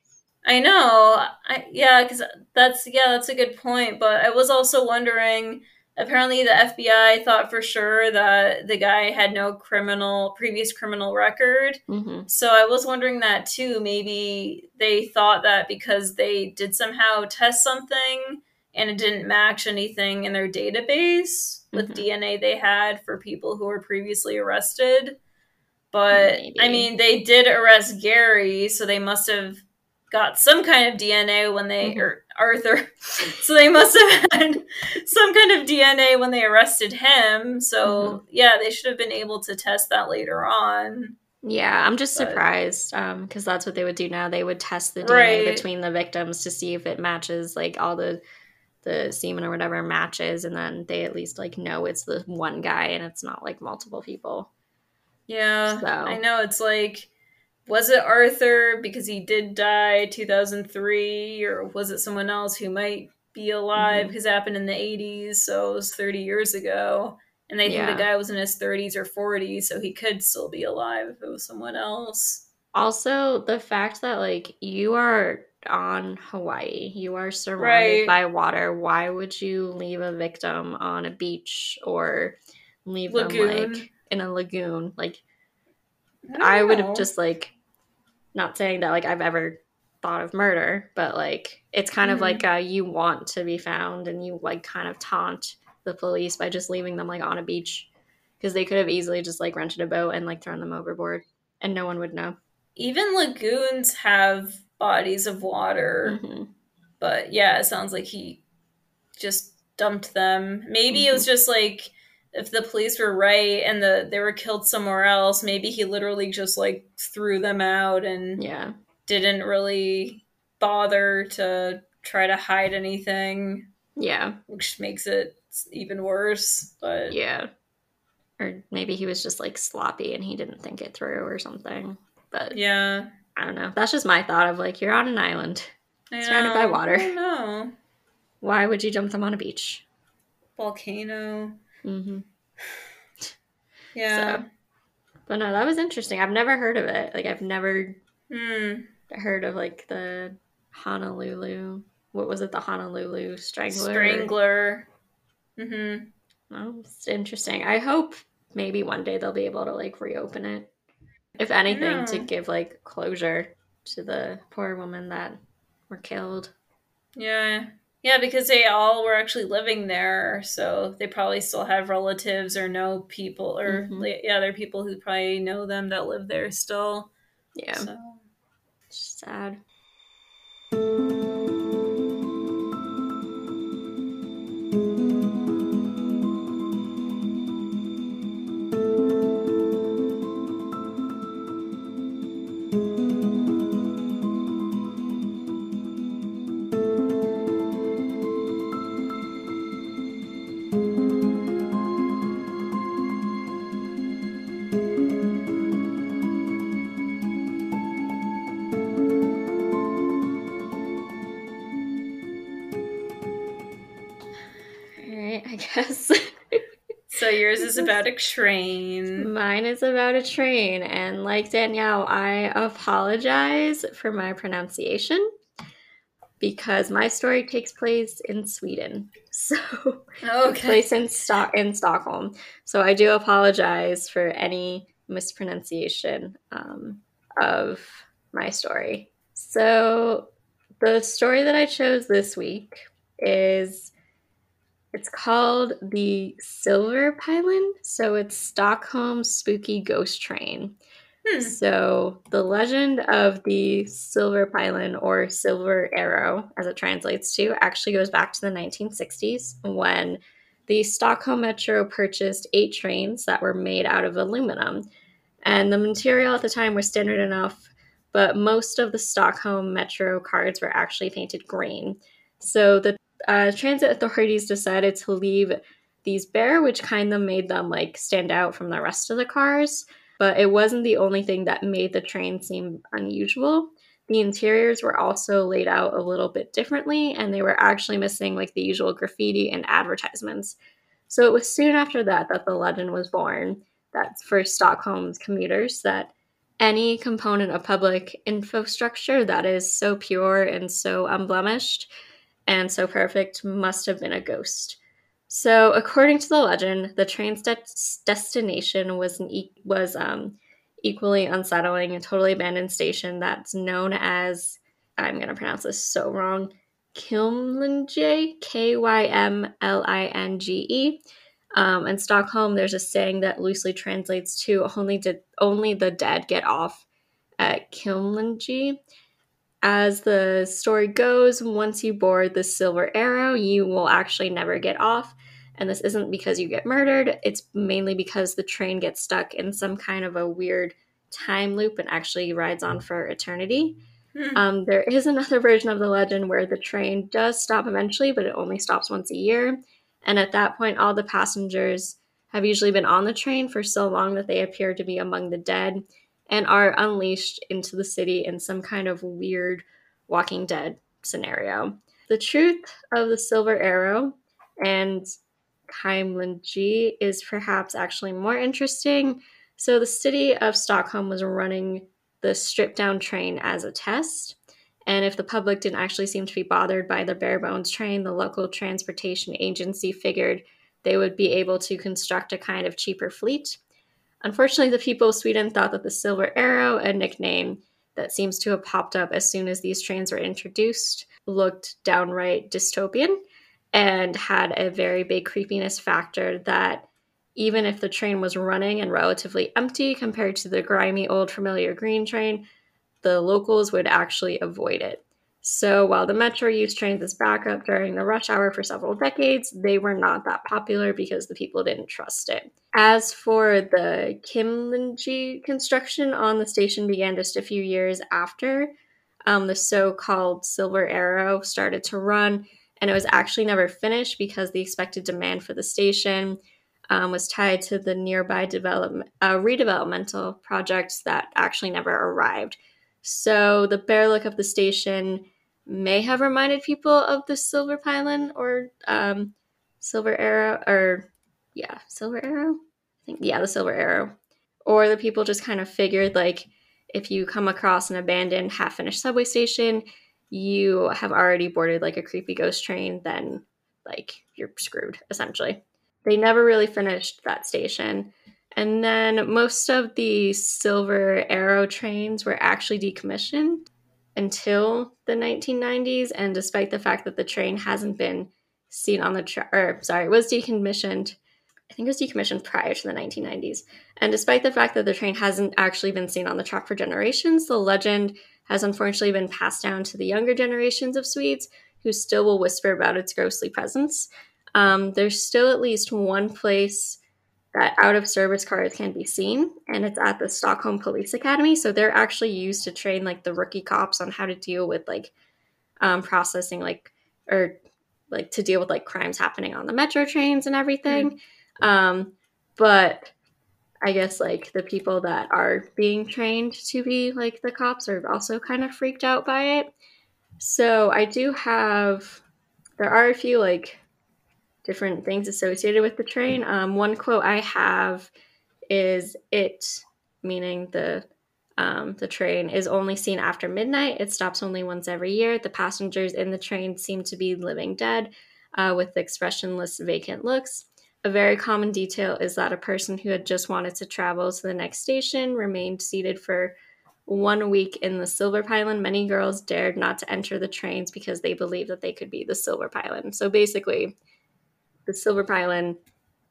I know. Because that's a good point. But I was also wondering, apparently the FBI thought for sure that the guy had no previous criminal record. Mm-hmm. So I was wondering that too. Maybe they thought that because they did somehow test something and it didn't match anything in their database with DNA they had for people who were previously arrested. But maybe. I mean, they did arrest Gary, so they must have got some kind of DNA when they or Arthur. So they must have had some kind of DNA when they arrested him. So yeah, they should have been able to test that later on. Yeah, I'm just surprised because that's what they would do now. They would test the DNA between the victims to see if it matches, like all the semen or whatever matches, and then they at least like know it's the one guy and it's not like multiple people. Yeah, so. I know, it's like, was it Arthur because he did die 2003, or was it someone else who might be alive because it happened in the 80s, so it was 30 years ago, and they think the guy was in his 30s or 40s, so he could still be alive if it was someone else. Also, the fact that like you are on Hawaii, you are surrounded by water, why would you leave a victim on a beach or leave them like in a lagoon? Like I would have just like, not saying that like I've ever thought of murder, but like it's kind of like you want to be found and you like kind of taunt the police by just leaving them like on a beach, because they could have easily just like rented a boat and like thrown them overboard and no one would know. Even lagoons have bodies of water, but yeah, it sounds like he just dumped them. Maybe it was just like, if the police were right and they were killed somewhere else, maybe he literally just like threw them out and didn't really bother to try to hide anything. Yeah, which makes it even worse. But yeah, or maybe he was just like sloppy and he didn't think it through or something. But yeah, I don't know. That's just my thought of like, you're on an island surrounded by water. I don't know. Why would you dump them on a beach? Volcano. Yeah. So, but no, that was interesting. I've never heard of it. Like, I've never heard of like the Honolulu. What was it? The Honolulu Strangler. Mm-hmm. Well, it's interesting. I hope maybe one day they'll be able to like reopen it, if anything, to give like closure to the poor woman that were killed. Yeah. Yeah, because they all were actually living there, so they probably still have relatives or know people, or there are people who probably know them that live there still. Yeah. So it's sad. So yours is about a train. Mine is about a train. And like Danielle, I apologize for my pronunciation because my story takes place in Sweden. So takes place in Stockholm. So I do apologize for any mispronunciation of my story. So the story that I chose this week is... it's called the Silverpilen, so it's Stockholm's spooky ghost train. So the legend of the Silverpilen, or Silver Arrow, as it translates to, actually goes back to the 1960s when the Stockholm Metro purchased 8 trains that were made out of aluminum. And the material at the time was standard enough, but most of the Stockholm Metro cars were actually painted green. So the transit authorities decided to leave these bare, which kind of made them like stand out from the rest of the cars. But it wasn't the only thing that made the train seem unusual. The interiors were also laid out a little bit differently, and they were actually missing like the usual graffiti and advertisements. So it was soon after that that the legend was born, that's for Stockholm's commuters, that any component of public infrastructure that is so pure and so unblemished and so perfect must have been a ghost. So according to the legend, the train's destination was equally unsettling and totally abandoned station that's known as, I'm going to pronounce this so wrong, Kymlinge, Kymlinge. In Stockholm, there's a saying that loosely translates to only the dead get off at Kymlinge. As the story goes, once you board the Silver Arrow, you will actually never get off. And this isn't because you get murdered. It's mainly because the train gets stuck in some kind of a weird time loop and actually rides on for eternity. There is another version of the legend where the train does stop eventually, but it only stops once a year. And at that point, all the passengers have usually been on the train for so long that they appear to be among the dead and are unleashed into the city in some kind of weird Walking Dead scenario. The truth of the Silver Arrow and Kymlinge is perhaps actually more interesting. So the city of Stockholm was running the stripped-down train as a test. And if the public didn't actually seem to be bothered by the bare-bones train, the local transportation agency figured they would be able to construct a kind of cheaper fleet. Unfortunately, the people of Sweden thought that the Silver Arrow, a nickname that seems to have popped up as soon as these trains were introduced, looked downright dystopian and had a very big creepiness factor that even if the train was running and relatively empty compared to the grimy old familiar green train, the locals would actually avoid it. So while the Metro used trains as backup during the rush hour for several decades, they were not that popular because the people didn't trust it. As for the Kymlinge construction on the station began just a few years after the so-called Silver Arrow started to run, and it was actually never finished because the expected demand for the station was tied to the nearby redevelopmental projects that actually never arrived. So the bare look of the station may have reminded people of the Silverpilen or the Silver Arrow. Or the people just kind of figured, like, if you come across an abandoned, half-finished subway station, you have already boarded, like, a creepy ghost train, then, like, you're screwed, essentially. They never really finished that station. And then most of the Silver Arrow trains were actually decommissioned until the 1990s. And despite the fact that the train hasn't been seen on the track, it was decommissioned. I think it was decommissioned prior to the 1990s. And despite the fact that the train hasn't actually been seen on the track for generations, the legend has unfortunately been passed down to the younger generations of Swedes who still will whisper about its ghostly presence. There's still at least one place that out-of-service cars can be seen, and it's at the Stockholm Police Academy. So they're actually used to train, like, the rookie cops on how to deal with, like, processing, like, or, like, to deal with, like, crimes happening on the metro trains and everything. But I guess, like, the people that are being trained to be, like, the cops are also kind of freaked out by it. So I do have, there are a few, like, different things associated with the train. One quote I have is, it, meaning the train, is only seen after midnight. It stops only once every year. The passengers in the train seem to be living dead with expressionless, vacant looks. A very common detail is that a person who had just wanted to travel to the next station remained seated for 1 week in the Silverpilen. Many girls dared not to enter the trains because they believed that they could be the Silverpilen. So basically, the Silverpilen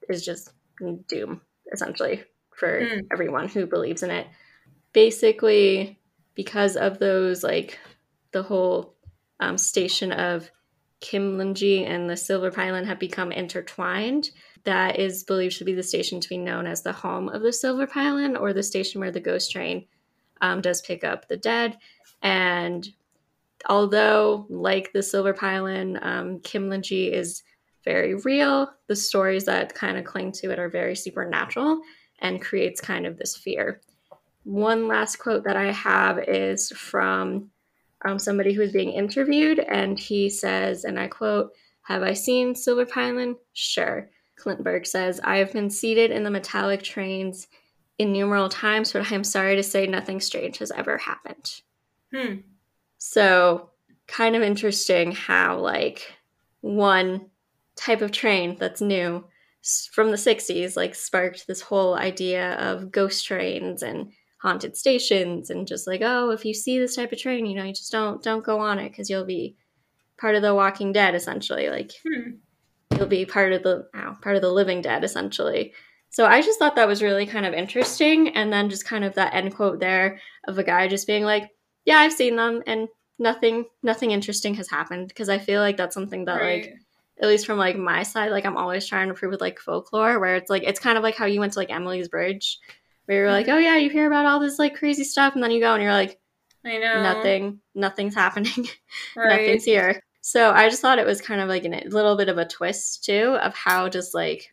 is just doom, essentially, for everyone who believes in it. Basically, because of those, like, the whole station of Kymlinge and the Silverpilen have become intertwined, that is believed to be the station to be known as the home of the Silverpilen, or the station where the ghost train does pick up the dead. And Although, like the Silverpilen, Kymlinge is very real. The stories that kind of cling to it are very supernatural and creates kind of this fear. One last quote that I have is from somebody who is being interviewed, and he says, and I quote, "Have I seen Silverpilen? Sure." Clintberg says, "I have been seated in the metallic trains innumerable times, but I'm sorry to say nothing strange has ever happened." Hmm. So kind of interesting how, like, one type of train that's new from the 60s, like, sparked this whole idea of ghost trains and haunted stations and just like, oh, if you see this type of train, you know, you just don't go on it because you'll be part of the Walking Dead, essentially. Like, you'll be part of the Living Dead, essentially. So I just thought that was really kind of interesting. And then just kind of that end quote there of a guy just being like, yeah, I've seen them and nothing interesting has happened. Because I feel like that's something that, right, like, at least from, like, my side, like, I'm always trying to prove with, like, folklore, where it's, like, it's kind of like how you went to, like, Emily's Bridge, where you're like, oh, yeah, you hear about all this, like, crazy stuff, and then you go and you're like, I know. Nothing's happening. Right. Nothing's here. So I just thought it was kind of, like, a little bit of a twist, too, of how just, like,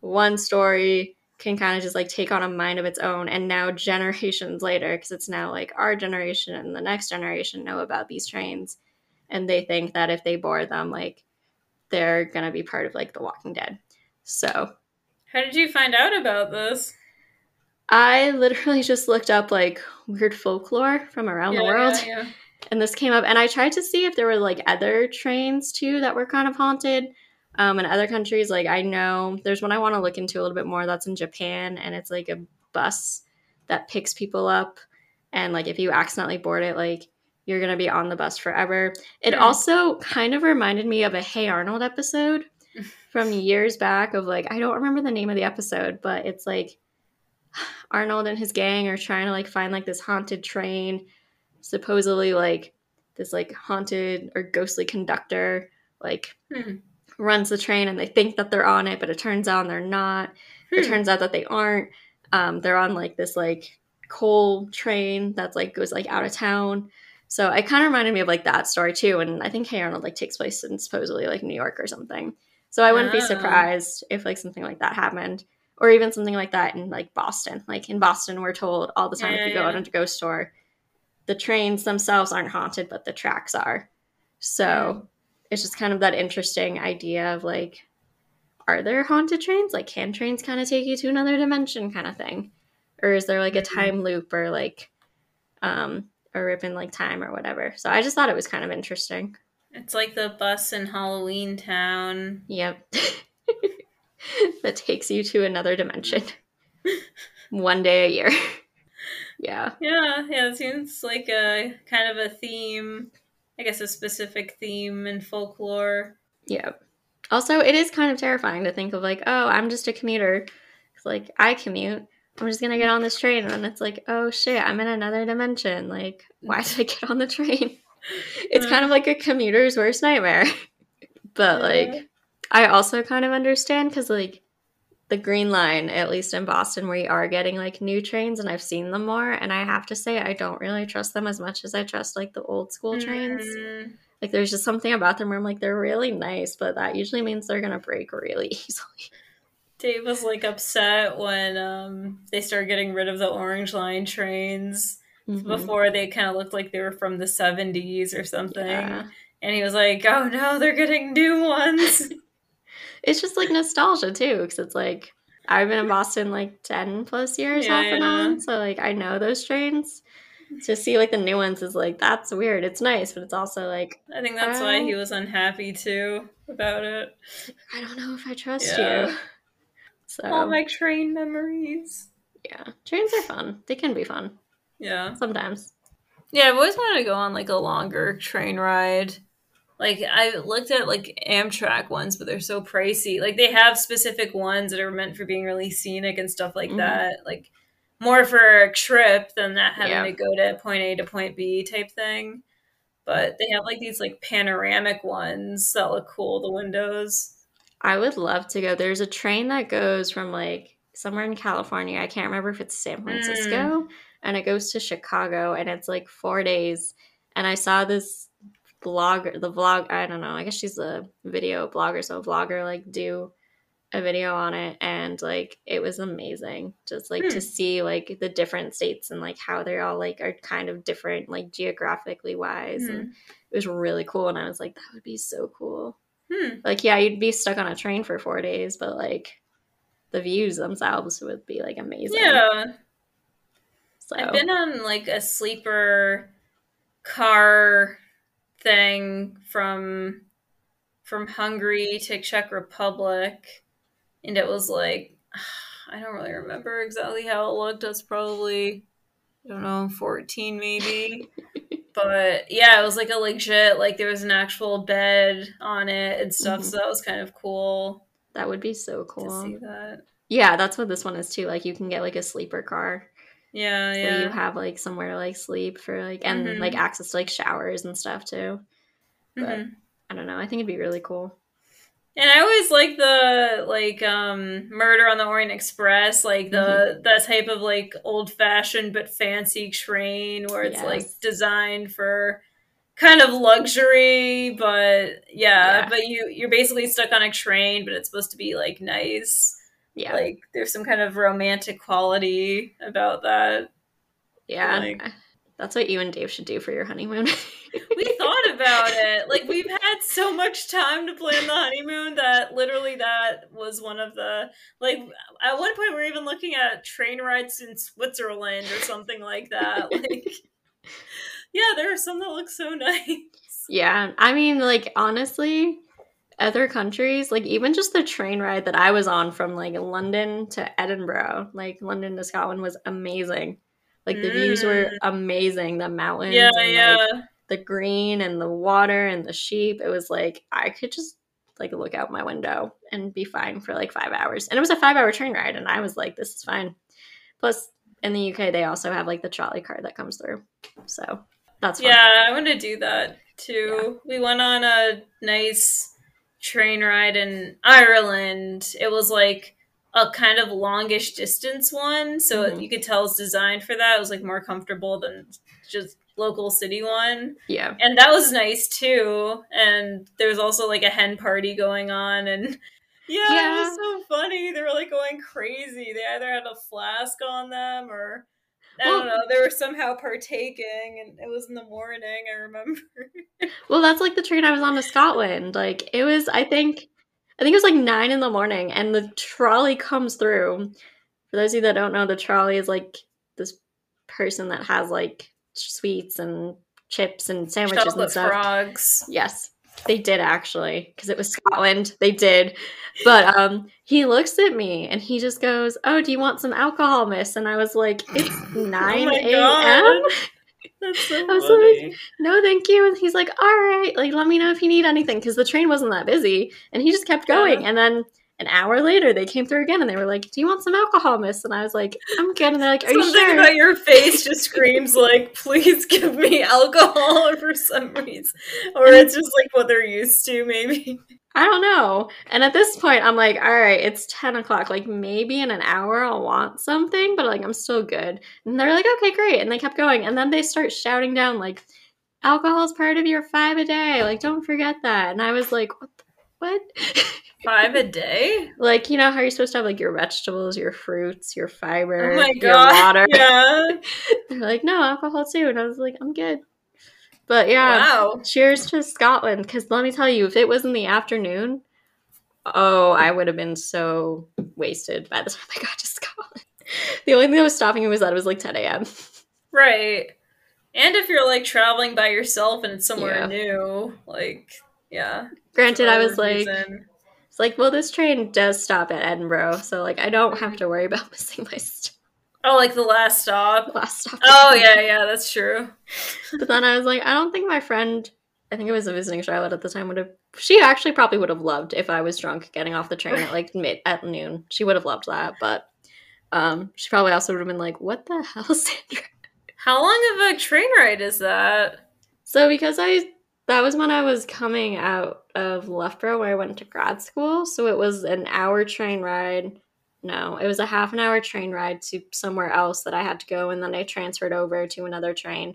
one story can kind of just, like, take on a mind of its own, and now generations later, because it's now, like, our generation and the next generation know about these trains, and they think that if they board them, like, they're going to be part of, like, The Walking Dead. So. How did you find out about this? I literally just looked up, like, weird folklore from around the world. Yeah. And this came up. And I tried to see if there were, like, other trains, too, that were kind of haunted in other countries. Like, I know there's one I want to look into a little bit more that's in Japan. And it's, like, a bus that picks people up. And, like, if you accidentally board it, like, you're going to be on the bus forever. It also kind of reminded me of a Hey Arnold episode from years back of, like, I don't remember the name of the episode, but it's, like, Arnold and his gang are trying to, like, find, like, this haunted train, supposedly, like, this, like, haunted or ghostly conductor, like, runs the train, and they think that they're on it, but it turns out they're not. It turns out that they aren't. They're on, like, this, like, coal train that's, like, goes, like, out of town. So it kind of reminded me of, like, that story, too. And I think Hey Arnold, like, takes place in supposedly, like, New York or something. So I wouldn't be surprised if, like, something like that happened. Or even something like that in, like, Boston. Like, in Boston, we're told all the time if you go out into a ghost store, the trains themselves aren't haunted, but the tracks are. So it's just kind of that interesting idea of, like, are there haunted trains? Like, can trains kind of take you to another dimension kind of thing? Or is there, like, a time loop or, like, a rip in, like, time or whatever. So I just thought it was kind of interesting. It's like the bus in Halloween Town. Yep. That takes you to another dimension. One day a year. Yeah, it seems like a kind of a theme, I guess a specific theme in folklore. Yeah. Also, it is kind of terrifying to think of, like, oh, I'm just a commuter. It's like, I commute. I'm just going to get on this train. And it's like, oh, shit, I'm in another dimension. Like, why did I get on the train? It's kind of like a commuter's worst nightmare. But, like, I also kind of understand because, like, the Green Line, at least in Boston, we are getting, like, new trains, and I've seen them more. And I have to say, I don't really trust them as much as I trust, like, the old school trains. Like, there's just something about them where I'm like, they're really nice, but that usually means they're going to break really easily. Dave was, like, upset when they started getting rid of the Orange Line trains. Before, they kind of looked like they were from the 70s or something. Yeah. And he was like, oh, no, they're getting new ones. It's just, like, nostalgia, too, because it's, like, I've been in Boston, like, 10-plus years off and on, so, like, I know those trains. To see, like, the new ones is, like, that's weird. It's nice, but it's also, like... I think that's why he was unhappy, too, about it. I don't know if I trust you. So. All my train memories. Yeah. Trains are fun. They can be fun. Yeah. Sometimes. Yeah, I've always wanted to go on, like, a longer train ride. Like, I looked at, like, Amtrak ones, but they're so pricey. Like, they have specific ones that are meant for being really scenic and stuff like that. Like, more for a trip than that having to go to point A to point B type thing. But they have, like, these, like, panoramic ones that look cool, the windows. I would love to go. There's a train that goes from, like, somewhere in California. I can't remember if it's San Francisco. And it goes to Chicago, and it's, like, 4 days. And I saw this blogger, I don't know, I guess she's a video blogger, so a vlogger, like, do a video on it, and, like, it was amazing just, like, to see, like, the different states and, like, how they're all, like, are kind of different, like, geographically wise, and it was really cool, and I was like, that would be so cool. Like, yeah, you'd be stuck on a train for 4 days, but, like, the views themselves would be, like, amazing. Yeah. So I've been on, like, a sleeper car thing from Hungary to Czech Republic, and it was, like, I don't really remember exactly how it looked. It's probably, I don't know, 14 maybe. But, yeah, it was, like, a legit, like, there was an actual bed on it and stuff, so that was kind of cool. That would be so cool. To see that. Yeah, that's what this one is, too. Like, you can get, like, a sleeper car. Yeah, so you have, like, somewhere to, like, sleep for, like, and, like, access to, like, showers and stuff, too. But, I don't know. I think it'd be really cool. And I always like the, like, Murder on the Orient Express, like, the that type of, like, old-fashioned but fancy train where it's, like, designed for kind of luxury, but, but you're basically stuck on a train, but it's supposed to be, like, nice. Yeah. Like, there's some kind of romantic quality about that. Yeah. Like, that's what you and Dave should do for your honeymoon. We thought about it. Like, we've had so much time to plan the honeymoon that literally that was one of the, like, at one point we were even looking at train rides in Switzerland or something like that. Like, yeah, there are some that look so nice. Yeah. I mean, like, honestly, other countries, like, even just the train ride that I was on from, like, London to Edinburgh, like, London to Scotland was amazing. Like, the views were amazing. The mountains and, like, the green and the water and the sheep. It was, like, I could just, like, look out my window and be fine for, like, 5 hours. And it was a 5-hour train ride, and I was like, this is fine. Plus, in the UK, they also have, like, the trolley car that comes through. So, that's fun. Yeah, I want to do that, too. Yeah. We went on a nice train ride in Ireland. It was, like, a kind of longish distance one, so you could tell it's designed for that. It was, like, more comfortable than just local city one. Yeah. And that was nice, too. And there was also, like, a hen party going on, and it was so funny. They were, like, going crazy. They either had a flask on them or, I don't know, they were somehow partaking, and it was in the morning, I remember. Well, that's, like, the train I was on to Scotland. Like, it was, I think it was, like, 9 in the morning, and the trolley comes through. For those of you that don't know, the trolley is, like, this person that has, like, sweets and chips and sandwiches chocolate and stuff. Frogs. Yes, they did, actually, because it was Scotland. They did. But he looks at me, and he just goes, oh, do you want some alcohol, miss? And I was like, it's 9 a.m.? That's so funny. Like, no, thank you. And he's like, all right, like, let me know if you need anything, because the train wasn't that busy, and he just kept going. And then an hour later, they came through again, and they were like, do you want some alcohol, miss? And I was like, I'm good. And they're like, are you sure? Something about your face just screams, like, please give me alcohol for some reason. Or it's just, like, what they're used to, maybe. I don't know. And at this point, I'm like, all right, it's 10 o'clock. Like, maybe in an hour I'll want something, but, like, I'm still good. And they're like, okay, great. And they kept going. And then they start shouting down, like, alcohol is part of your 5 a day. Like, don't forget that. And I was like, what? 5 a day? Like, you know how you're supposed to have, like, your vegetables, your fruits, your fiber, your water. Yeah. They're like, no, alcohol too. And I was like, I'm good. But, yeah, wow. Cheers to Scotland, because let me tell you, if it was in the afternoon, I would have been so wasted by the time I got to Scotland. The only thing that was stopping me was that it was, like, 10 a.m. Right. And if you're, like, traveling by yourself and it's somewhere new, like, granted, I was, like, it's like, well, this train does stop at Edinburgh, so, like, I don't have to worry about missing my stuff. Oh, like the last stop? Oh, yeah, that's true. But then I was like, I don't think my friend, I think it was a visiting Charlotte at the time, she actually probably would have loved if I was drunk getting off the train at, like, at noon. She would have loved that, but she probably also would have been like, what the hell, Sandra? How long of a train ride is that? So because that was when I was coming out of Loughborough where I went to grad school, so it was an hour train ride. No, it was a half an hour train ride to somewhere else that I had to go, and then I transferred over to another train.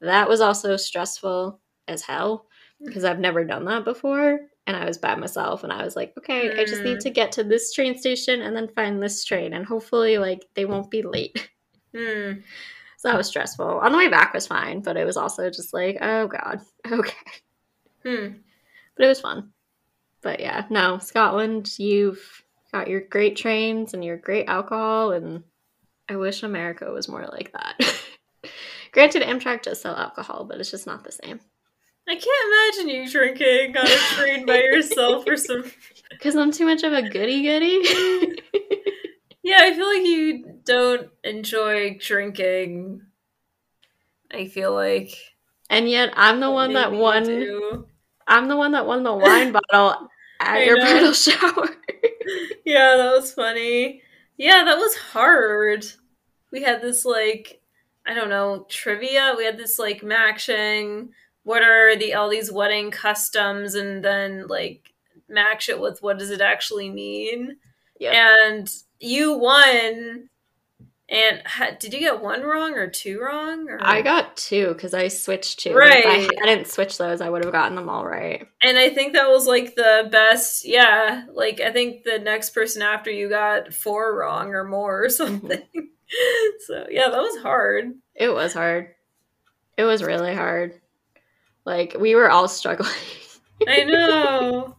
That was also stressful. as hell because I've never done that before. And I was by myself and I was like, okay, I just need to get to this train station and then find this train. And hopefully, like, they won't be late. So that was stressful. On the way back was fine, but it was also just like, oh, God, okay. But it was fun. But, yeah, no, Scotland, you've got your great trains and your great alcohol, and I wish America was more like that. Granted, Amtrak does sell alcohol, but it's just not the same. I can't imagine you drinking on a train by yourself or something. Because I'm too much of a goody-goody. Yeah, I feel like you don't enjoy drinking, I feel like. And yet I'm the one that won. I'm the one that won the wine bottle at your bridal shower. Yeah, that was funny. Yeah, that was hard. We had this, like, I don't know, trivia. We had this, like, matching. What are all these wedding customs, and then, like, match it with what does it actually mean? Yep. And you won, and did you get one wrong or two wrong? Or? I got two, because I switched two. Right. If I hadn't switched those, I would have gotten them all right. And I think that was, like, the best, yeah. Like, I think the next person after you got four wrong or more or something. So, yeah, that was hard. It was hard. It was really hard. Like, we were all struggling. I know.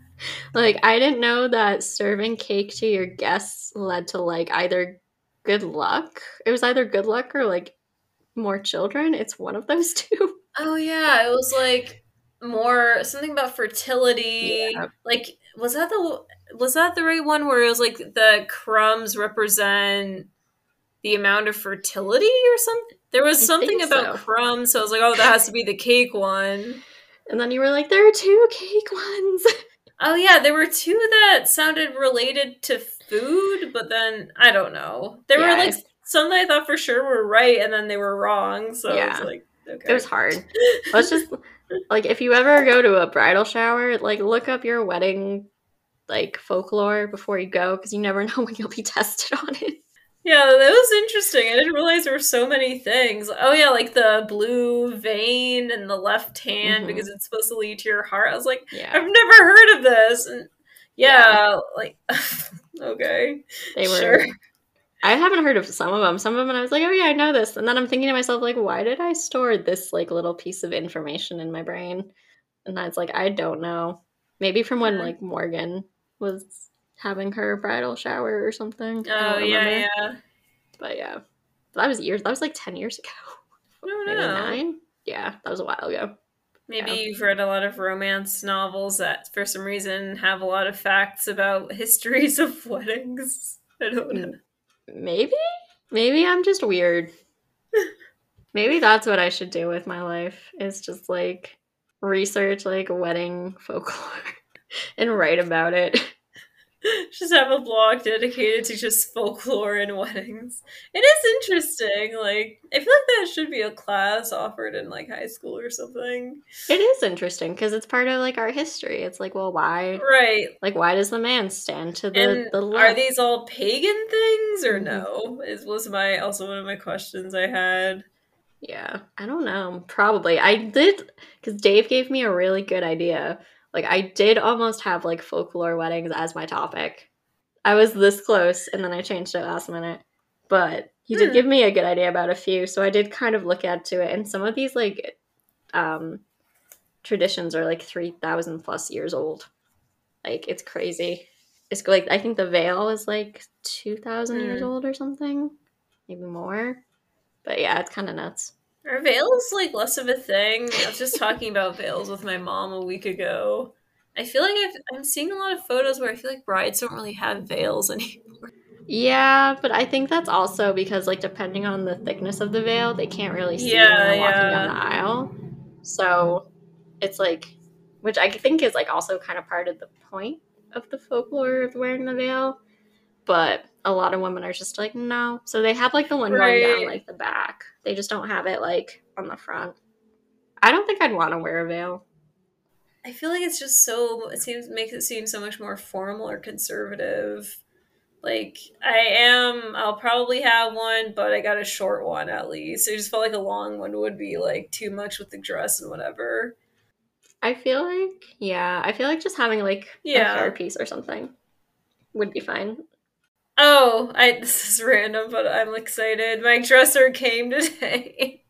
Like, I didn't know that serving cake to your guests led to, like, either good luck. It was either good luck or, like, more children. It's one of those two. Oh, yeah. It was, like, more something about fertility. Yeah. Like, was that the right one where it was, like, the crumbs represent the amount of fertility or something? There was something about crumbs, so I was like, oh, that has to be the cake one. And then you were like, there are two cake ones. Oh, yeah, there were two that sounded related to food, but then, I don't know. There were, like, some that I thought for sure were right, and then they were wrong, so yeah. I was like, okay. It was hard. Let's just, like, if you ever go to a bridal shower, like, look up your wedding, like, folklore before you go, because you never know when you'll be tested on it. Yeah, that was interesting. I didn't realize there were so many things. Oh, yeah, like the blue vein and the left hand because it's supposed to lead to your heart. I was like, I've never heard of this. And like, okay. They were. Sure. I haven't heard of some of them. Some of them, and I was like, oh, yeah, I know this. And then I'm thinking to myself, like, why did I store this, like, little piece of information in my brain? And I was like, I don't know. Maybe from when, like, Morgan was having her bridal shower or something. Oh, yeah, yeah. But yeah. That was years. That was like 10 years ago. I don't know. Maybe 9? Yeah, that was a while ago. Maybe you've read a lot of romance novels that, for some reason, have a lot of facts about histories of weddings. I don't know. Maybe? Maybe I'm just weird. Maybe that's what I should do with my life, is just, like, research, like, wedding folklore and write about it. Just have a blog dedicated to just folklore and weddings. It is interesting. Like, I feel like that should be a class offered in, like, high school or something. It is interesting because it's part of, like, our history. It's like, well, why? Right. Like, why does the man stand to the left? Are these all pagan things or no? It was also one of my questions I had. Yeah. I don't know. Probably. I did, because Dave gave me a really good idea. Like, I did almost have, like, folklore weddings as my topic. I was this close, and then I changed it last minute. But he did give me a good idea about a few, so I did kind of look into it. And some of these, like, traditions are, like, 3,000 plus years old. Like, it's crazy. It's, like, I think the veil is, like, 2,000 years old or something. Maybe more. But, yeah, it's kind of nuts. Are veils, like, less of a thing? I was just talking about veils with my mom a week ago. I feel like I'm seeing a lot of photos where I feel like brides don't really have veils anymore. Yeah, but I think that's also because, like, depending on the thickness of the veil, they can't really see when they're walking down the aisle. So it's, like, which I think is, like, also kind of part of the point of the folklore of wearing the veil. But a lot of women are just like, no. So they have, like, the one going down, like, the back. They just don't have it, like, on the front. I don't think I'd want to wear a veil. I feel like it's just so, makes it seem so much more formal or conservative. Like, I'll probably have one, but I got a short one at least. It just felt like a long one would be, like, too much with the dress and whatever. I feel like just having a hair piece or something would be fine. Oh, this is random, but I'm excited. My dresser came today.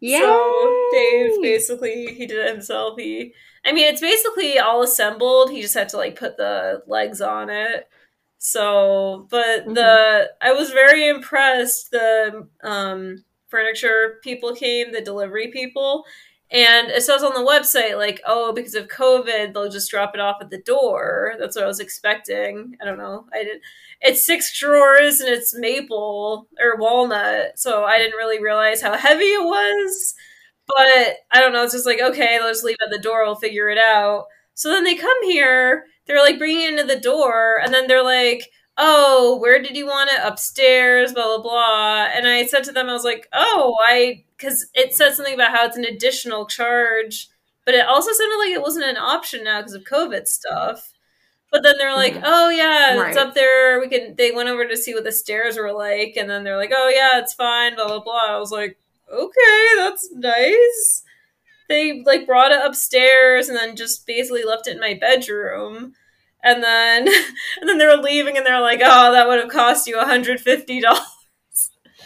Yeah. So Dave basically, he did it himself. It's basically all assembled. He just had to put the legs on it. So, but I was very impressed. The furniture people came, the delivery people, and it says on the website because of COVID, they'll just drop it off at the door. That's what I was expecting. I don't know. It's 6 drawers and it's maple or walnut, so I didn't really realize how heavy it was. But I don't know. It's just okay, they'll just leave it at the door. We'll figure it out. So then they come here. They're bringing it into the door, and then they're oh, where did you want it? Upstairs, blah, blah, blah. And I said to them, I was because it said something about how it's an additional charge, but it also sounded like it wasn't an option now because of COVID stuff. But then they're oh, yeah, right. It's up there. They went over to see what the stairs were like, and then they're oh, yeah, it's fine, blah, blah, blah. I was okay, that's nice. They brought it upstairs and then just basically left it in my bedroom. And then they were leaving and they're oh, that would have cost you $150.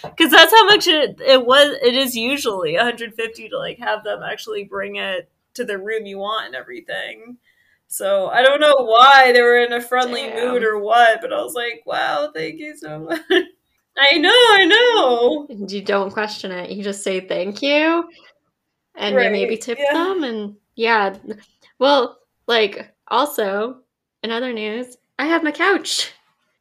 Cause that's how much it is usually $150 to have them actually bring it to the room you want and everything. So I don't know why they were in a friendly mood or what, but I was wow, thank you so much. I know. You don't question it. You just say thank you. And right. You maybe tip them, and well, also in other news, I have my couch.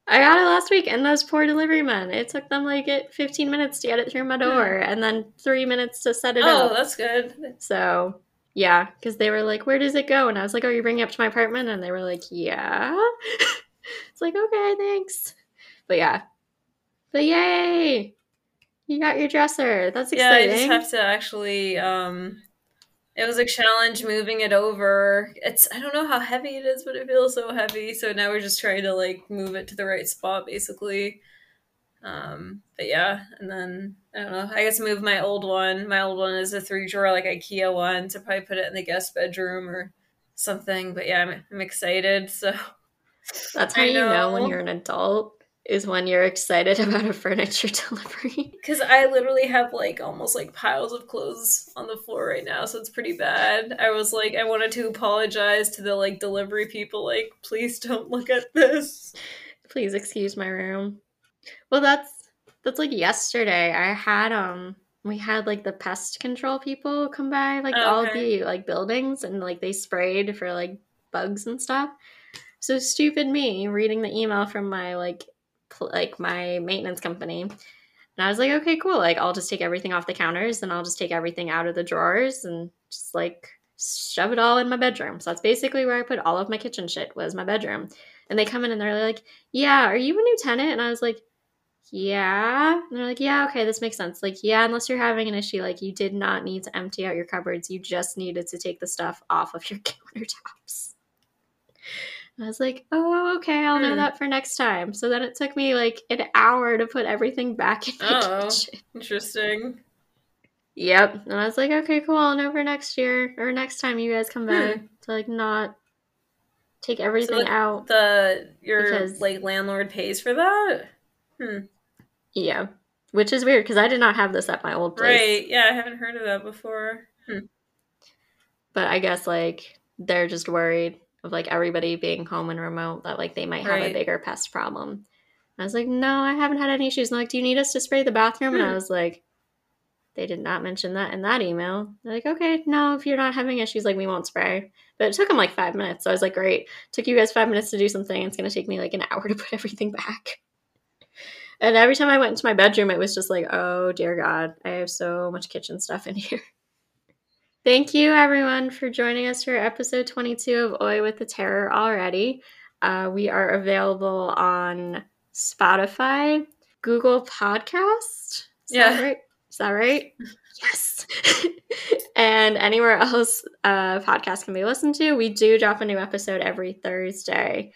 I got it last week, and those poor delivery men. It took them 15 minutes to get it through my door, and then 3 minutes to set it up. Oh, that's good. So because they were where does it go? And I was oh, you bring it up to my apartment? And they were yeah. It's okay, thanks. But but yay. You got your dresser. That's exciting. Yeah, I just have to actually, it was a challenge moving it over. I don't know how heavy it is, but it feels so heavy. So now we're just trying to move it to the right spot basically. But and then, I don't know, I guess move my old one. My old one is a 3-drawer, IKEA one. So probably put it in the guest bedroom or something. But I'm excited. So that's how you know when you're an adult. Is when you're excited about a furniture delivery. Because I literally have almost piles of clothes on the floor right now, so it's pretty bad. I was I wanted to apologize to the delivery people, please don't look at this. Please excuse my room. Well, that's yesterday. I had we had the pest control people come by, all of the buildings, and they sprayed for bugs and stuff. So stupid me reading the email from my my maintenance company, and I was okay, cool, I'll just take everything off the counters, and I'll just take everything out of the drawers and just shove it all in my bedroom. So that's basically where I put all of my kitchen shit, was my bedroom. And they come in and they're yeah, are you a new tenant? And I was yeah. And they're yeah, okay, this makes sense. Yeah, unless you're having an issue, you did not need to empty out your cupboards, you just needed to take the stuff off of your countertops. I was oh, okay, I'll know that for next time. So then it took me an hour to put everything back in the kitchen. Interesting. Yep. And I was okay, cool, I'll know for next year or next time you guys come back to not take everything out. Your landlord pays for that? Yeah. Which is weird because I did not have this at my old place. Right. Yeah, I haven't heard of that before. But I guess they're just worried of everybody being home and remote, that they might have a bigger pest problem. And I was no, I haven't had any issues. And do you need us to spray the bathroom? And I was they did not mention that in that email. They're okay, no, if you're not having issues, we won't spray. But it took them 5 minutes. So I was great. Took you guys 5 minutes to do something. It's going to take me an hour to put everything back. And every time I went into my bedroom, it was just oh, dear God, I have so much kitchen stuff in here. Thank you, everyone, for joining us for episode 22 of Oy with the Terror already. We are available on Spotify, Google Podcast. Is that right? Yes. And anywhere else podcasts can be listened to. We do drop a new episode every Thursday.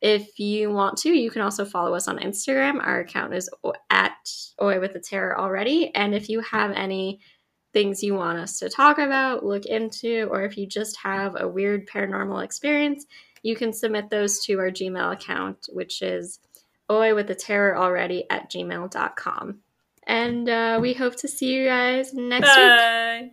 If you want to, you can also follow us on Instagram. Our account is at Oy with the Terror already. And if you have any things you want us to talk about, look into, or if you just have a weird paranormal experience, you can submit those to our Gmail account, which is oywiththeterroralready@gmail.com. And we hope to see you guys next week. Bye.